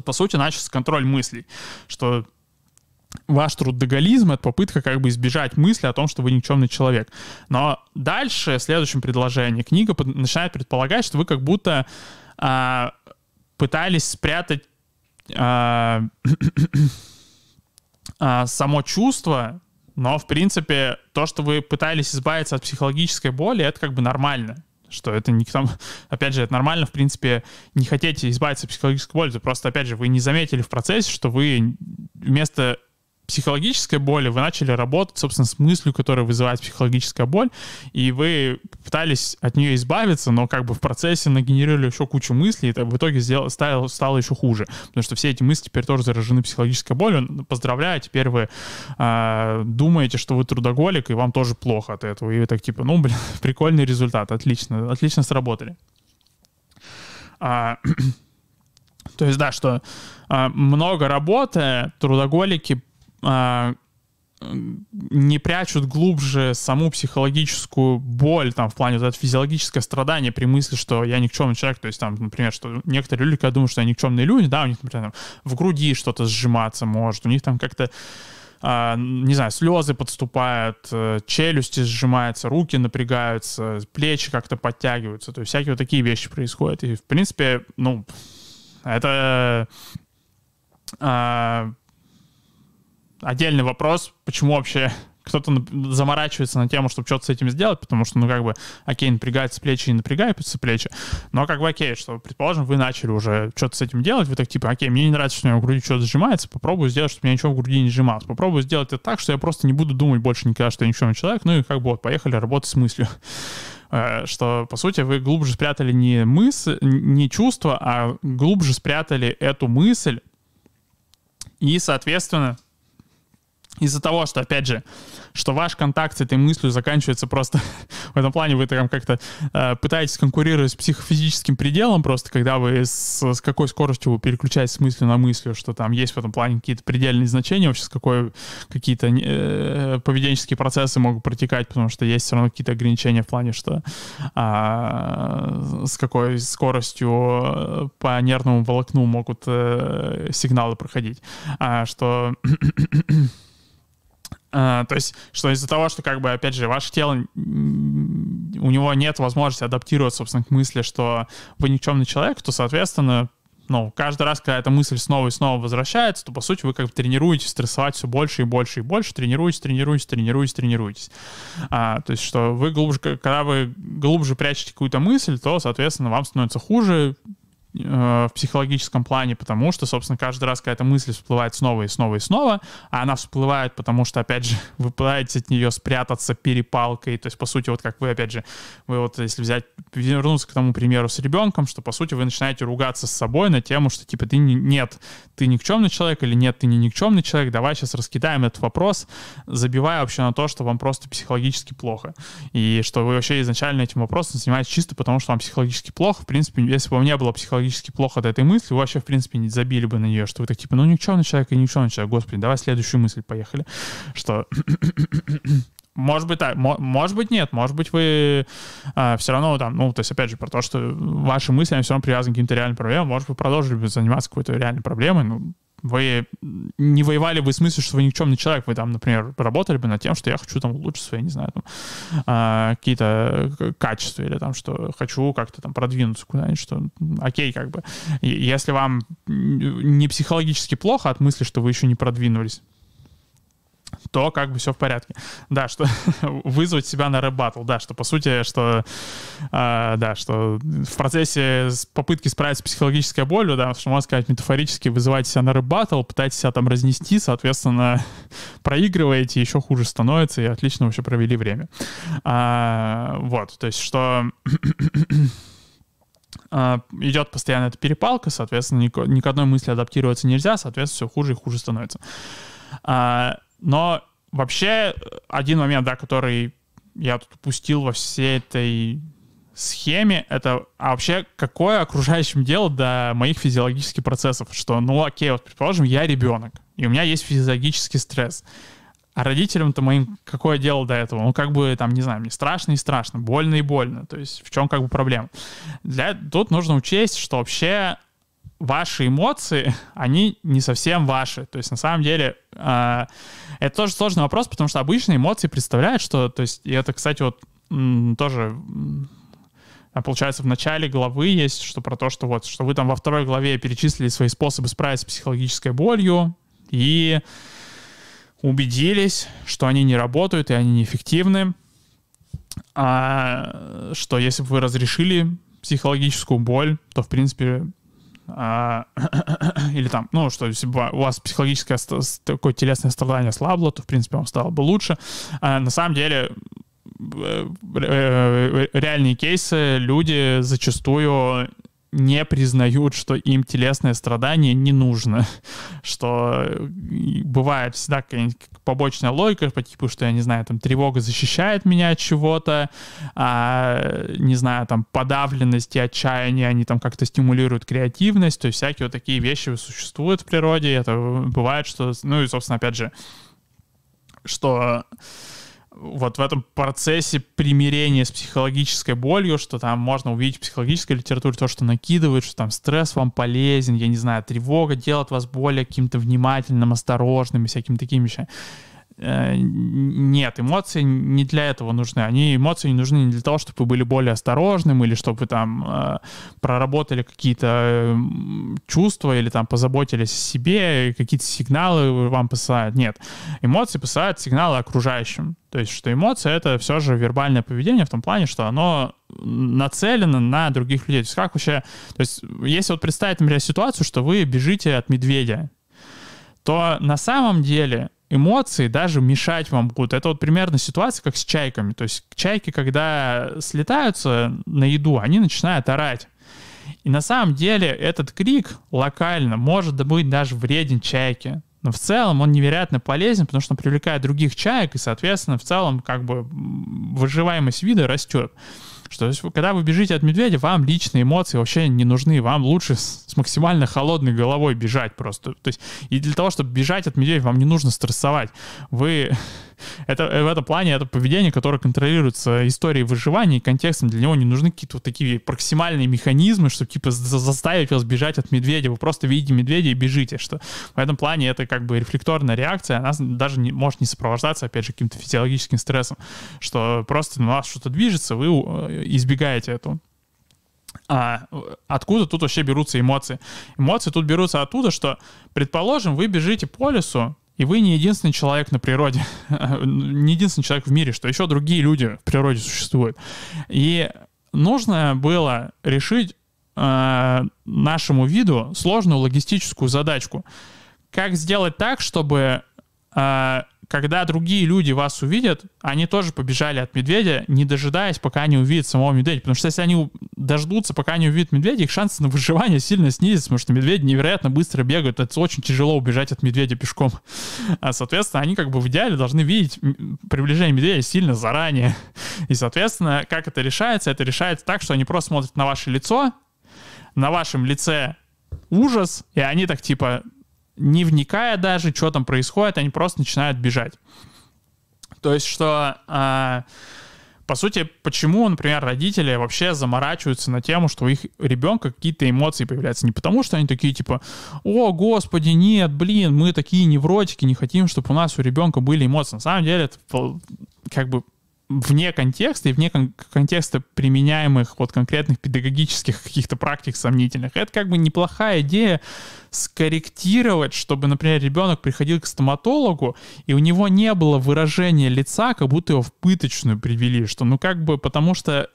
По сути, начался контроль мыслей, что... Ваш трудоголизм — это попытка как бы избежать мысли о том, что вы никчемный человек. Но дальше, в следующем предложении, книга начинает предполагать, что вы как будто а, пытались спрятать а, а, само чувство, но, в принципе, то, что вы пытались избавиться от психологической боли, это как бы нормально. Что это не к тому... Опять же, это нормально, в принципе, не хотите избавиться от психологической боли. Просто, опять же, вы не заметили в процессе, что вы вместо... психологической боли, вы начали работать, собственно, с мыслью, которая вызывает психологическая боль, и вы пытались от нее избавиться, но как бы в процессе нагенерировали еще кучу мыслей, и в итоге сделало, стало, стало еще хуже, потому что все эти мысли теперь тоже заражены психологической болью. Поздравляю, теперь вы э, думаете, что вы трудоголик, и вам тоже плохо от этого, и вы так типа, ну, блин, прикольный результат, отлично, отлично сработали. А... То есть, да, что э, много работы, трудоголики не прячут глубже саму психологическую боль, там, в плане вот, физиологическое страдание при мысли, что я никчемный человек, то есть, там, например, что некоторые люди, когда думают, что они никчемные люди, да, у них, например, там, в груди что-то сжиматься может, у них там как-то, а, не знаю, слезы подступают, челюсти сжимаются, руки напрягаются, плечи как-то подтягиваются, то есть всякие вот такие вещи происходят, и, в принципе, ну, это... А, отдельный вопрос, почему вообще кто-то заморачивается на тему, чтобы что-то с этим сделать, потому что, ну, как бы, окей, напрягаются плечи и напрягаются плечи, но как бы окей, что, предположим, вы начали уже что-то с этим делать, вы так типа, окей, мне не нравится, что у меня в груди что-то сжимается, попробую сделать, чтобы у меня ничего в груди не сжималось, попробую сделать это так, что я просто не буду думать больше никогда, что я никчемный человек, ну и как бы вот, поехали работать с мыслью. Что, по сути, вы глубже спрятали не мысль, не чувство, а глубже спрятали эту мысль, и, соответственно, из-за того, что, опять же, что ваш контакт с этой мыслью заканчивается просто... в этом плане вы там как-то э, пытаетесь конкурировать с психофизическим пределом просто, когда вы с, с какой скоростью вы переключаетесь с мыслью на мысль, что там есть в этом плане какие-то предельные значения, вообще с какой какие-то э, поведенческие процессы могут протекать, потому что есть все равно какие-то ограничения в плане, что э, с какой скоростью по нервному волокну могут э, сигналы проходить. А, что... Uh, то есть, что из-за того, что, как бы, опять же, ваше тело, у него нет возможности адаптироваться, собственно, к мысли, что вы никчемный человек, то, соответственно, ну, каждый раз, когда эта мысль снова и снова возвращается, то, по сути, вы как бы тренируетесь стрессовать все больше и больше и больше, тренируетесь, тренируетесь, тренируетесь, тренируетесь. Uh, то есть, что вы глубже, когда вы глубже прячете какую-то мысль, то, соответственно, вам становится хуже, в психологическом плане, потому что, собственно, каждый раз какая-то мысль всплывает снова и снова и снова, а она всплывает, потому что, опять же, вы пытаетесь от нее спрятаться перепалкой, то есть, по сути, вот как вы, опять же, вы вот, если взять, вернуться к тому примеру с ребенком, что, по сути, вы начинаете ругаться с собой на тему, что, типа, ты не, нет, ты никчемный человек или нет, ты не никчемный человек, давай сейчас раскидаем этот вопрос, забивая вообще на то, что вам просто психологически плохо, и что вы вообще изначально этим вопросом занимаетесь чисто потому, что вам психологически плохо, в принципе, если бы вам не было психологически плохо от этой мысли, вы вообще, в принципе, не забили бы на нее, что вы так, типа, ну, никчемный человек и никчемный человек, господи, давай следующую мысль, поехали. Что, может быть, так, может быть, нет, может быть, вы э, все равно там, ну, то есть, опять же, про то, что ваши мысли, они все равно привязаны к каким-то реальным проблемам, может, вы продолжили бы заниматься какой-то реальной проблемой, ну, вы не воевали бы с мыслью, что вы никчемный человек, вы там, например, работали бы над тем, что я хочу там улучшить свои, не знаю, там, э, какие-то качества или там, что хочу как-то там продвинуться куда-нибудь, что окей, как бы. И если вам не психологически плохо от мысли, что вы еще не продвинулись, то как бы все в порядке. Да, что вызвать себя на рэп-баттл, да, что по сути, что, э, да, что в процессе попытки справиться с психологической болью, да, что можно сказать метафорически, вызывайте себя на рэп-баттл, пытайтесь себя там разнести, соответственно, проигрываете, еще хуже становится, и отлично вообще провели время. А, вот, то есть, что... идет постоянно эта перепалка, соответственно, ни к, ни к одной мысли адаптироваться нельзя, соответственно, все хуже и хуже становится. А, Но Вообще, один момент, да, который я тут упустил во всей этой схеме, это а вообще какое окружающим дело до моих физиологических процессов, что, ну окей, вот предположим, я ребенок, и у меня есть физиологический стресс, а родителям-то моим какое дело до этого? Ну как бы там, не знаю, мне страшно и страшно, больно и больно, то есть в чем как бы проблема? Для, тут нужно учесть, что вообще ваши эмоции, они не совсем ваши. То есть, на самом деле, э, это тоже сложный вопрос, потому что обычные эмоции представляют, что... То есть, и это, кстати, вот м, тоже... Там, получается, в начале главы есть, что про то, что вот, что вы там во второй главе перечислили свои способы справиться с психологической болью и убедились, что они не работают и они неэффективны. А, что если бы вы разрешили психологическую боль, то, в принципе... или там, ну, что если бы у вас психологическое такое телесное страдание слабло, то, в принципе, вам стало бы лучше. А на самом деле, реальные кейсы, люди зачастую не признают, что им телесное страдание не нужно, что бывает всегда какая-нибудь побочная логика по типу, что, я не знаю, там, тревога защищает меня от чего-то, а, не знаю, там, подавленность и отчаяние, они там как-то стимулируют креативность, то есть всякие вот такие вещи существуют в природе, это бывает, что, ну и, собственно, опять же, что... Вот в этом процессе примирения с психологической болью, что там можно увидеть в психологической литературе то, что накидывает, что там стресс вам полезен, я не знаю, тревога делает вас более каким-то внимательным, осторожным и всякими такими вещами. Нет, эмоции не для этого нужны. Они эмоции не нужны не для того, чтобы вы были более осторожным или чтобы вы там проработали какие-то чувства или там позаботились о себе, какие-то сигналы вам посылают. Нет, эмоции посылают сигналы окружающим. То есть, что эмоции — это все же вербальное поведение в том плане, что оно нацелено на других людей. То есть, как вообще... То есть, если вот представить, например, ситуацию, что вы бежите от медведя, то на самом деле... эмоции даже мешать вам будут. Это вот примерно ситуация, как с чайками. То есть чайки, когда слетаются на еду, они начинают орать. И на самом деле этот крик локально может быть даже вреден чайке. Но в целом он невероятно полезен, потому что он привлекает других чаек, и, соответственно, в целом как бы выживаемость вида растет. Что, то есть, когда вы бежите от медведя, вам личные эмоции вообще не нужны. Вам лучше с, с максимально холодной головой бежать просто. То есть, и для того, чтобы бежать от медведя, вам не нужно стрессовать. Вы... Это, в этом плане это поведение, которое контролируется историей выживания и контекстом. Для него не нужны какие-то вот такие проксимальные механизмы, чтобы типа заставить вас бежать от медведя. Вы просто видите медведя и бежите. Что в этом плане это как бы рефлекторная реакция. Она даже не, может не сопровождаться, опять же, каким-то физиологическим стрессом. Что просто у вас что-то движется, вы избегаете этого. А откуда тут вообще берутся эмоции? Эмоции тут берутся оттуда, что, предположим, вы бежите по лесу, и вы не единственный человек на природе, не единственный человек в мире, что еще другие люди в природе существуют. И нужно было решить э, нашему виду сложную логистическую задачку. Как сделать так, чтобы, э, когда другие люди вас увидят, они тоже побежали от медведя, не дожидаясь, пока они увидят самого медведя. Потому что если они дождутся, пока они увидят медведя, их шансы на выживание сильно снизятся, потому что медведи невероятно быстро бегают. Это очень тяжело убежать от медведя пешком. А, соответственно, они как бы в идеале должны видеть приближение медведя сильно заранее. И, соответственно, как это решается? Это решается так, что они просто смотрят на ваше лицо, на вашем лице ужас, и они так типа... не вникая даже, что там происходит, они просто начинают бежать. То есть, что, э, по сути, почему, например, родители вообще заморачиваются на тему, что у их ребенка какие-то эмоции появляются. Не потому, что они такие, типа, о, господи, нет, блин, мы такие невротики, не хотим, чтобы у нас у ребенка были эмоции. На самом деле, это как бы вне контекста и вне кон- контекста применяемых вот конкретных педагогических каких-то практик сомнительных. Это как бы неплохая идея скорректировать, чтобы, например, ребенок приходил к стоматологу, и у него не было выражения лица, как будто его в пыточную привели, что ну как бы потому что...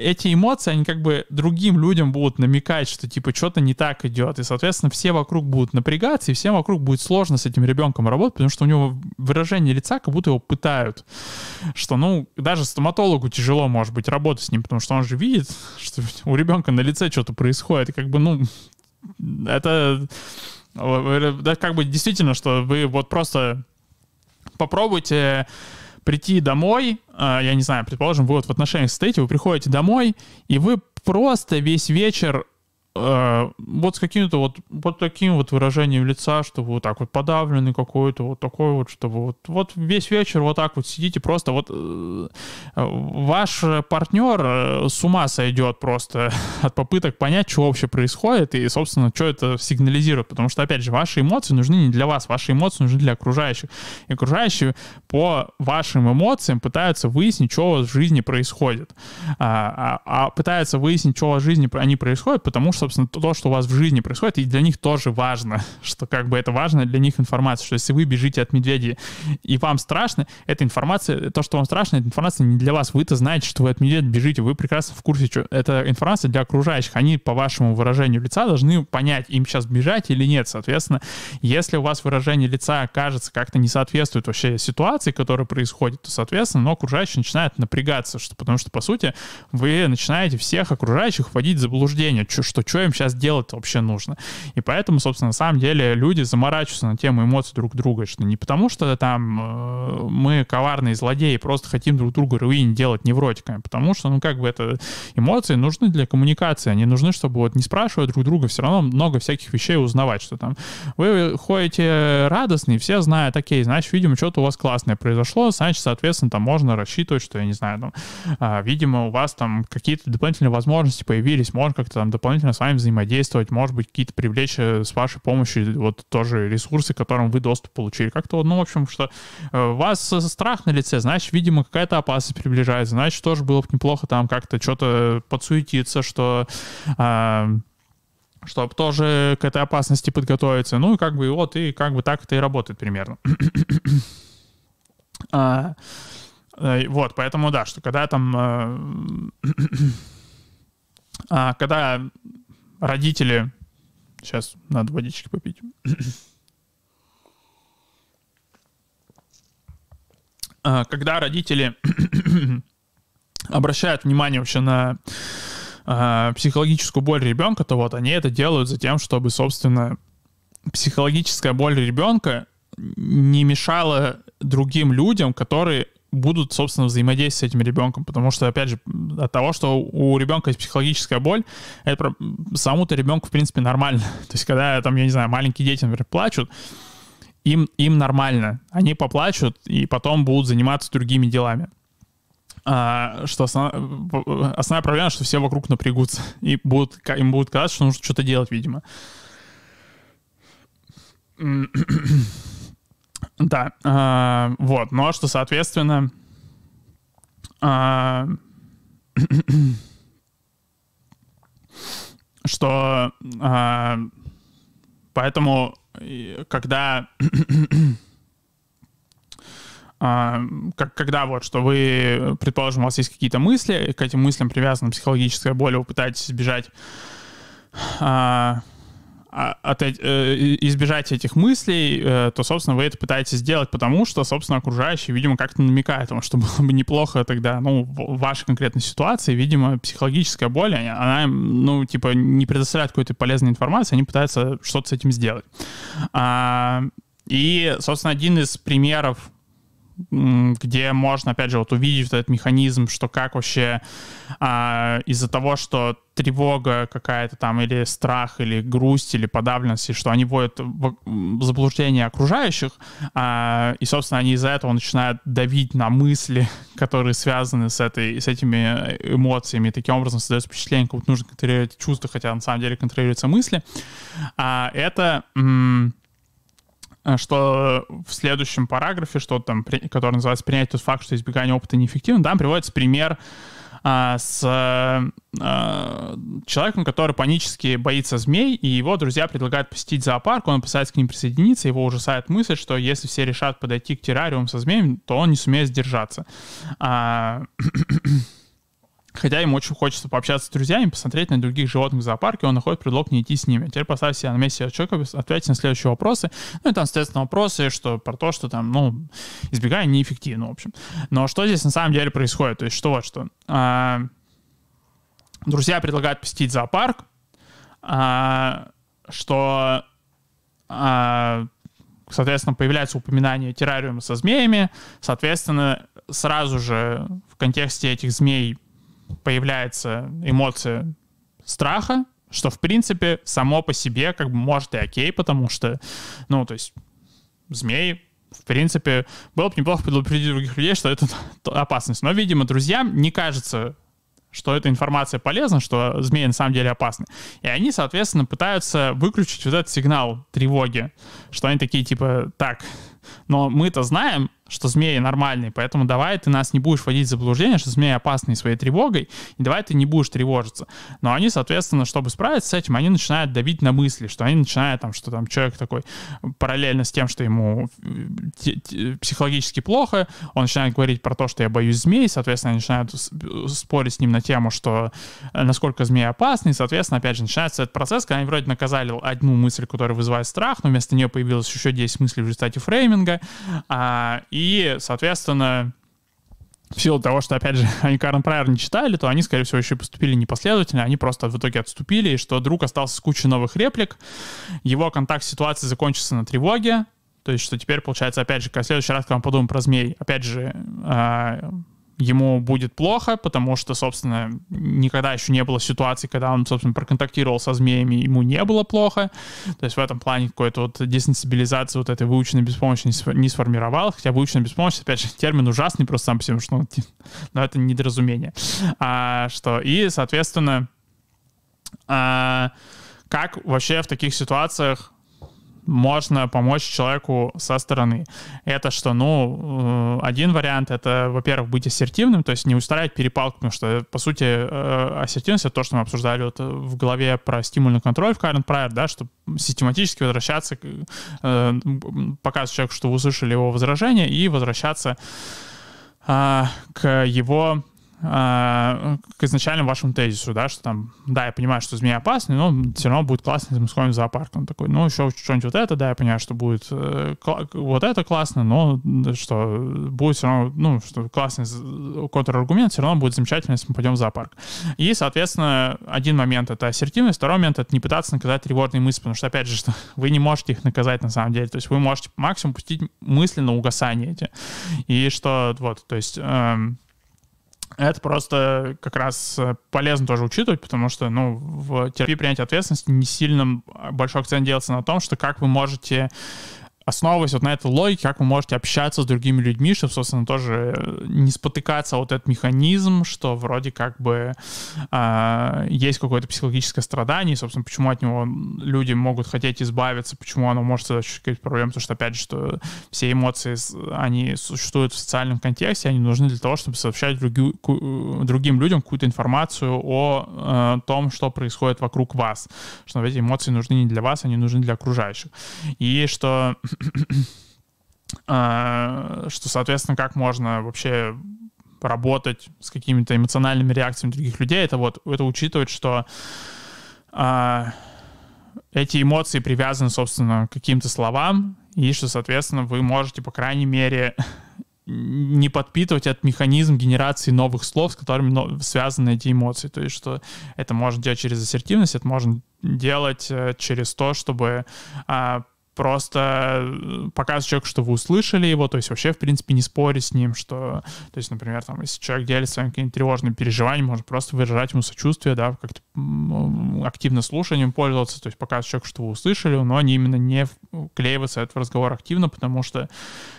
эти эмоции, они как бы другим людям будут намекать, что типа что-то не так идет. И, соответственно, все вокруг будут напрягаться, и всем вокруг будет сложно с этим ребенком работать, потому что у него выражение лица, как будто его пытают. Что, ну, даже стоматологу тяжело, может быть, работать с ним, потому что он же видит, что у ребенка на лице что-то происходит. И как бы, ну, это... Да, как бы действительно, что вы вот просто... попробуйте прийти домой, я не знаю, предположим, вы вот в отношениях состоите, вы приходите домой, и вы просто весь вечер э, вот с каким-то вот, вот таким вот выражением лица, что вы вот так вот подавленный какой-то, вот такой вот, что вы вот, вот весь вечер вот так вот сидите, просто вот э, ваш партнер с ума сойдет просто от попыток понять, что вообще происходит и, собственно, что это сигнализирует, потому что, опять же, ваши эмоции нужны не для вас, ваши эмоции нужны для окружающих, и окружающие по вашим эмоциям пытаются выяснить, что у вас в жизни происходит, а, а, а пытаются выяснить, что у вас в жизни они происходят, потому что, собственно, то, что у вас в жизни происходит, и для них тоже важно, что как бы это важно для них информация, что если вы бежите от медведя и вам страшно, эта информация, то, что вам страшно, эта информация не для вас, вы-то знаете, что вы от медведя бежите, вы прекрасно в курсе, что эта информация для окружающих, они по вашему выражению лица должны понять, им сейчас бежать или нет, соответственно, если у вас выражение лица, кажется, как-то не соответствует вообще ситуации, которая происходит, то, соответственно, но окружающие начинают напрягаться, что, потому что, по сути, вы начинаете всех окружающих вводить в заблуждение, что, что, что им сейчас делать вообще нужно. И поэтому, собственно, на самом деле люди заморачиваются на тему эмоций друг друга, что не потому, что там мы коварные злодеи, просто хотим друг друга руин делать невротиками, потому что, ну, как бы это эмоции нужны для коммуникации, они нужны, чтобы вот не спрашивая друг друга, все равно много всяких вещей узнавать, что там вы ходите радостные, все знают, окей, значит, видимо, что-то у вас классное произошло, значит, соответственно, там можно рассчитывать, что, я не знаю, там, видимо, у вас там какие-то дополнительные возможности появились, можно как-то там дополнительно с вами взаимодействовать, может быть, какие-то привлечь с вашей помощью вот тоже ресурсы, к которым вы доступ получили. Как-то, ну, в общем, что у вас страх на лице, значит, видимо, какая-то опасность приближается, значит, тоже было бы неплохо там как-то что-то подсуетиться, что... А чтобы тоже к этой опасности подготовиться. Ну и как бы и вот, и как бы так это и работает примерно. а, вот, поэтому да, что когда там... а, когда родители... Сейчас надо водички попить. а, когда родители обращают внимание вообще на... психологическую боль ребенка, то вот они это делают за тем, чтобы, собственно, психологическая боль ребенка не мешала другим людям, которые будут, собственно, взаимодействовать с этим ребенком. Потому что, опять же, от того, что у ребенка есть психологическая боль, это самому-то ребенку, в принципе, нормально. То есть, когда, там, я не знаю, маленькие дети, например, плачут, им, им нормально. Они поплачут и потом будут заниматься другими делами. Что основ... основная проблема, что все вокруг напрягутся и будут, им будут казаться, что нужно что-то делать, видимо. Да, а, вот, но что, соответственно, а... что а... поэтому, когда... Как, когда вот, что вы, предположим, у вас есть какие-то мысли, к этим мыслям привязана психологическая боль, вы пытаетесь избежать, а, от, избежать этих мыслей, то, собственно, вы это пытаетесь сделать, потому что, собственно, окружающие, видимо, как-то намекают вам, что было бы неплохо тогда, ну, в вашей конкретной ситуации, видимо, психологическая боль, она, ну, типа, не предоставляет какой-то полезной информации, они пытаются что-то с этим сделать. А, и, собственно, один из примеров, где можно, опять же, вот увидеть этот механизм, что как вообще а, из-за того, что тревога какая-то там, или страх, или грусть, или подавленность, и что они вводят в заблуждение окружающих, а, и, собственно, они из-за этого начинают давить на мысли, которые связаны с, этой, с этими эмоциями, и таким образом создается впечатление, как будто нужно контролировать чувства, хотя на самом деле контролируются мысли. А, это... М- что в следующем параграфе, что там, который называется «Принять тот факт, что избегание опыта неэффективно», там приводится пример а, с а, человеком, который панически боится змей, и его друзья предлагают посетить зоопарк, он опасается к ним присоединиться, его ужасает мысль, что если все решат подойти к террариуму со змеями, то он не сумеет сдержаться. А... Хотя ему очень хочется пообщаться с друзьями, посмотреть на других животных в зоопарке, он находит предлог не идти с ними. А теперь поставь себя на месте человека, ответьте на следующие вопросы. Ну и там, соответственно, вопросы что, про то, что там, ну, избегание неэффективно, в общем. Но что здесь на самом деле происходит? То есть что вот что. А, друзья предлагают посетить зоопарк, а, что... А, соответственно, появляется упоминание террариума со змеями, соответственно, сразу же в контексте этих змей появляется эмоция страха, что, в принципе, само по себе как бы может и окей, потому что, ну, то есть змеи, в принципе, было бы неплохо предупредить других людей, что это опасность. Но, видимо, друзьям не кажется, что эта информация полезна, что змеи на самом деле опасны. И они, соответственно, пытаются выключить вот этот сигнал тревоги, что они такие, типа, так, но мы-то знаем, что змеи нормальные, поэтому давай ты нас не будешь вводить в заблуждение, что змеи опасны своей тревогой, и давай ты не будешь тревожиться. Но они, соответственно, чтобы справиться с этим, они начинают давить на мысли, что они начинают, там, что там человек такой, параллельно с тем, что ему психологически плохо, он начинает говорить про то, что я боюсь змей, соответственно, они начинают спорить с ним на тему, что насколько змеи опасны, и, соответственно, опять же, начинается этот процесс, когда они вроде наказали одну мысль, которая вызывает страх, но вместо нее появилось еще десять мыслей в результате фрейминга, а, и, соответственно, в силу того, что, опять же, они Карен Прайер не читали, то они, скорее всего, еще поступили непоследовательно, они просто в итоге отступили, и что друг остался с кучей новых реплик, его контакт с ситуацией закончится на тревоге, то есть, что теперь, получается, опять же, в следующий раз, когда мы подумаем про змей, опять же, э- ему будет плохо, потому что, собственно, никогда еще не было ситуации, когда он, собственно, проконтактировал со змеями, ему не было плохо. То есть в этом плане какой-то вот десенсибилизации вот этой выученной беспомощности не сформировалась, хотя выученная беспомощность, опять же, термин ужасный просто сам по себе, что он, но это недоразумение. А, что, и, соответственно, а, как вообще в таких ситуациях можно помочь человеку со стороны? Это что, ну, один вариант — это, во-первых, быть ассертивным, то есть не устраивать перепалку, потому что, по сути, ассертивность — это то, что мы обсуждали вот в главе про стимульный контроль в Карен Прайер, да, что систематически возвращаться, показывать человеку, что вы услышали его возражение, и возвращаться к его... к изначальному вашему тезису, да, что там, да, я понимаю, что змеи опасны, но все равно будет классно, если мы сходим в зоопарк. Он такой, ну, еще что-нибудь вот это, да, я понимаю, что будет э, кла- вот это классно, но что будет все равно, ну, что классный контраргумент, все равно будет замечательно, если мы пойдем в зоопарк. И, соответственно, один момент — это ассертивность, второй момент — это не пытаться наказать тревожные мысли, потому что, опять же, что вы не можете их наказать на самом деле, то есть вы можете максимум пустить мысли на угасание эти. И что, вот, то есть... Э, Это просто как раз полезно тоже учитывать, потому что, ну, в терапии принятия ответственности не сильно большой акцент делается на том, что как вы можете, основываясь вот на этой логике, как вы можете общаться с другими людьми, чтобы, собственно, тоже не спотыкаться вот этот механизм, что вроде как бы э, есть какое-то психологическое страдание, и, собственно, почему от него люди могут хотеть избавиться, почему оно может создать какие-то проблемы, потому что, опять же, что все эмоции, они существуют в социальном контексте, они нужны для того, чтобы сообщать други, ку, другим людям какую-то информацию о э, том, что происходит вокруг вас, что эти эмоции нужны не для вас, они нужны для окружающих. И что... что, соответственно, как можно вообще работать с какими-то эмоциональными реакциями других людей, это вот, это учитывать, что а, эти эмоции привязаны, собственно, к каким-то словам, и что, соответственно, вы можете, по крайней мере, не подпитывать этот механизм генерации новых слов, с которыми связаны эти эмоции. То есть, что это можно делать через ассертивность, это можно делать через то, чтобы... А, просто показывать человеку, что вы услышали его, то есть вообще, в принципе, не спорить с ним, что, то есть, например, там, если человек делится своими какими-то тревожными переживаниями, можно просто выражать ему сочувствие, да, как-то активно слушанием пользоваться, то есть показывать человеку, что вы услышали, но они именно не вклеиваться в этот разговор активно, потому что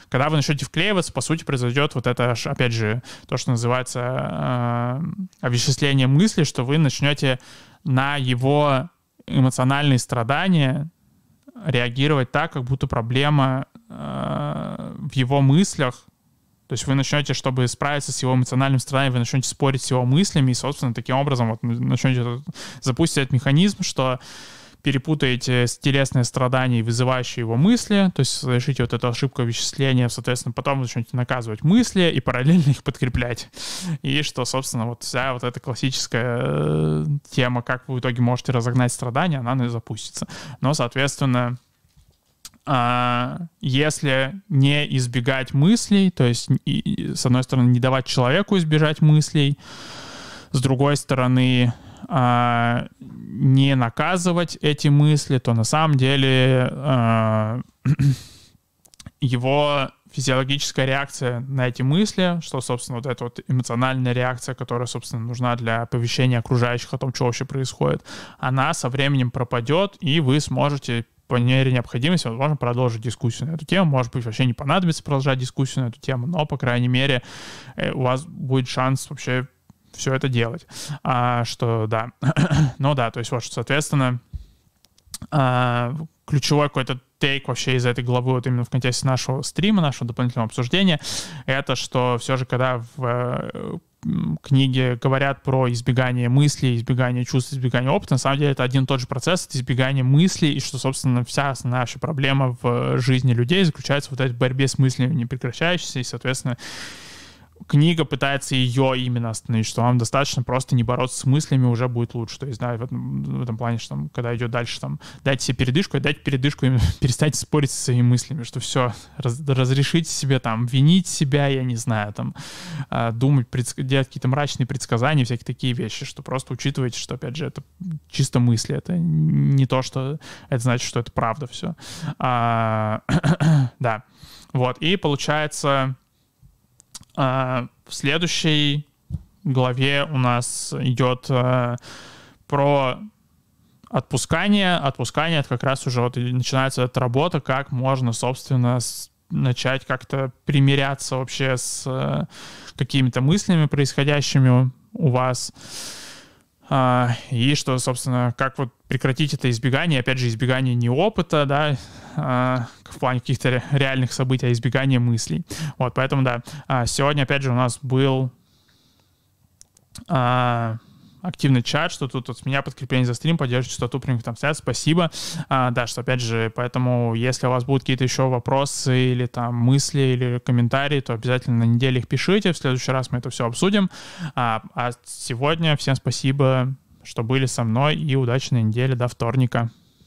когда вы начнете вклеиваться, по сути, произойдет вот это, опять же, то, что называется э, овеществление мысли, что вы начнете на его эмоциональные страдания реагировать так, как будто проблема э, в его мыслях. То есть вы начнете, чтобы справиться с его эмоциональным страданием, вы начнете спорить с его мыслями, и, собственно, таким образом вот, начнете запустить этот механизм, что перепутаете телесные страдания и вызывающие его мысли, то есть совершите вот эту ошибку овеществления, соответственно, потом вы начнете наказывать мысли и параллельно их подкреплять. И что, собственно, вот вся вот эта классическая тема, как вы в итоге можете разогнать страдания, она запустится. Но, соответственно, если не избегать мыслей, то есть, с одной стороны, не давать человеку избежать мыслей, с другой стороны... А, не наказывать эти мысли, то на самом деле а, его физиологическая реакция на эти мысли, что, собственно, вот эта вот эмоциональная реакция, которая, собственно, нужна для оповещения окружающих о том, что вообще происходит, она со временем пропадет, и вы сможете по мере необходимости, возможно, продолжить дискуссию на эту тему. Может быть, вообще не понадобится продолжать дискуссию на эту тему, но, по крайней мере, у вас будет шанс вообще все это делать. А, что, да. Ну да, то есть, вот, соответственно, ключевой какой-то тейк вообще из этой главы, вот именно в контексте нашего стрима, нашего дополнительного обсуждения, это что все же, когда в книге говорят про избегание мыслей, избегание чувств, избегание опыта, на самом деле это один и тот же процесс, это избегание мыслей, и что, собственно, вся основная вообще проблема в жизни людей заключается вот в этой борьбе с мыслями непрекращающейся, и, соответственно, книга пытается ее именно остановить, что вам достаточно просто не бороться с мыслями, уже будет лучше. То есть, да, в этом, в этом плане, что там, когда идет дальше, там, дайте себе передышку, и дайте передышку, и перестайте спорить со своими мыслями, что все, раз, разрешите себе там винить себя, я не знаю, там, думать, предск... делать какие-то мрачные предсказания, всякие такие вещи, что просто учитывайте, что, опять же, это чисто мысли, это не то, что это значит, что это правда все. А... да. Вот. И получается... В следующей главе у нас идет про отпускание. Отпускание — это как раз уже вот начинается эта работа, как можно, собственно, начать как-то примиряться вообще с какими-то мыслями, происходящими у вас. И что, собственно, как вот прекратить это избегание, опять же, избегание не опыта, да, в плане каких-то реальных событий, а избегание мыслей. Вот, поэтому, да, сегодня, опять же, у нас был активный чат, что тут от меня подкрепление за стрим, поддерживать частоту прямых трансляций, спасибо. А, да, что опять же, поэтому, если у вас будут какие-то еще вопросы или там мысли или комментарии, то обязательно на неделе их пишите, в следующий раз мы это все обсудим. А, а сегодня всем спасибо, что были со мной, и удачной недели до вторника.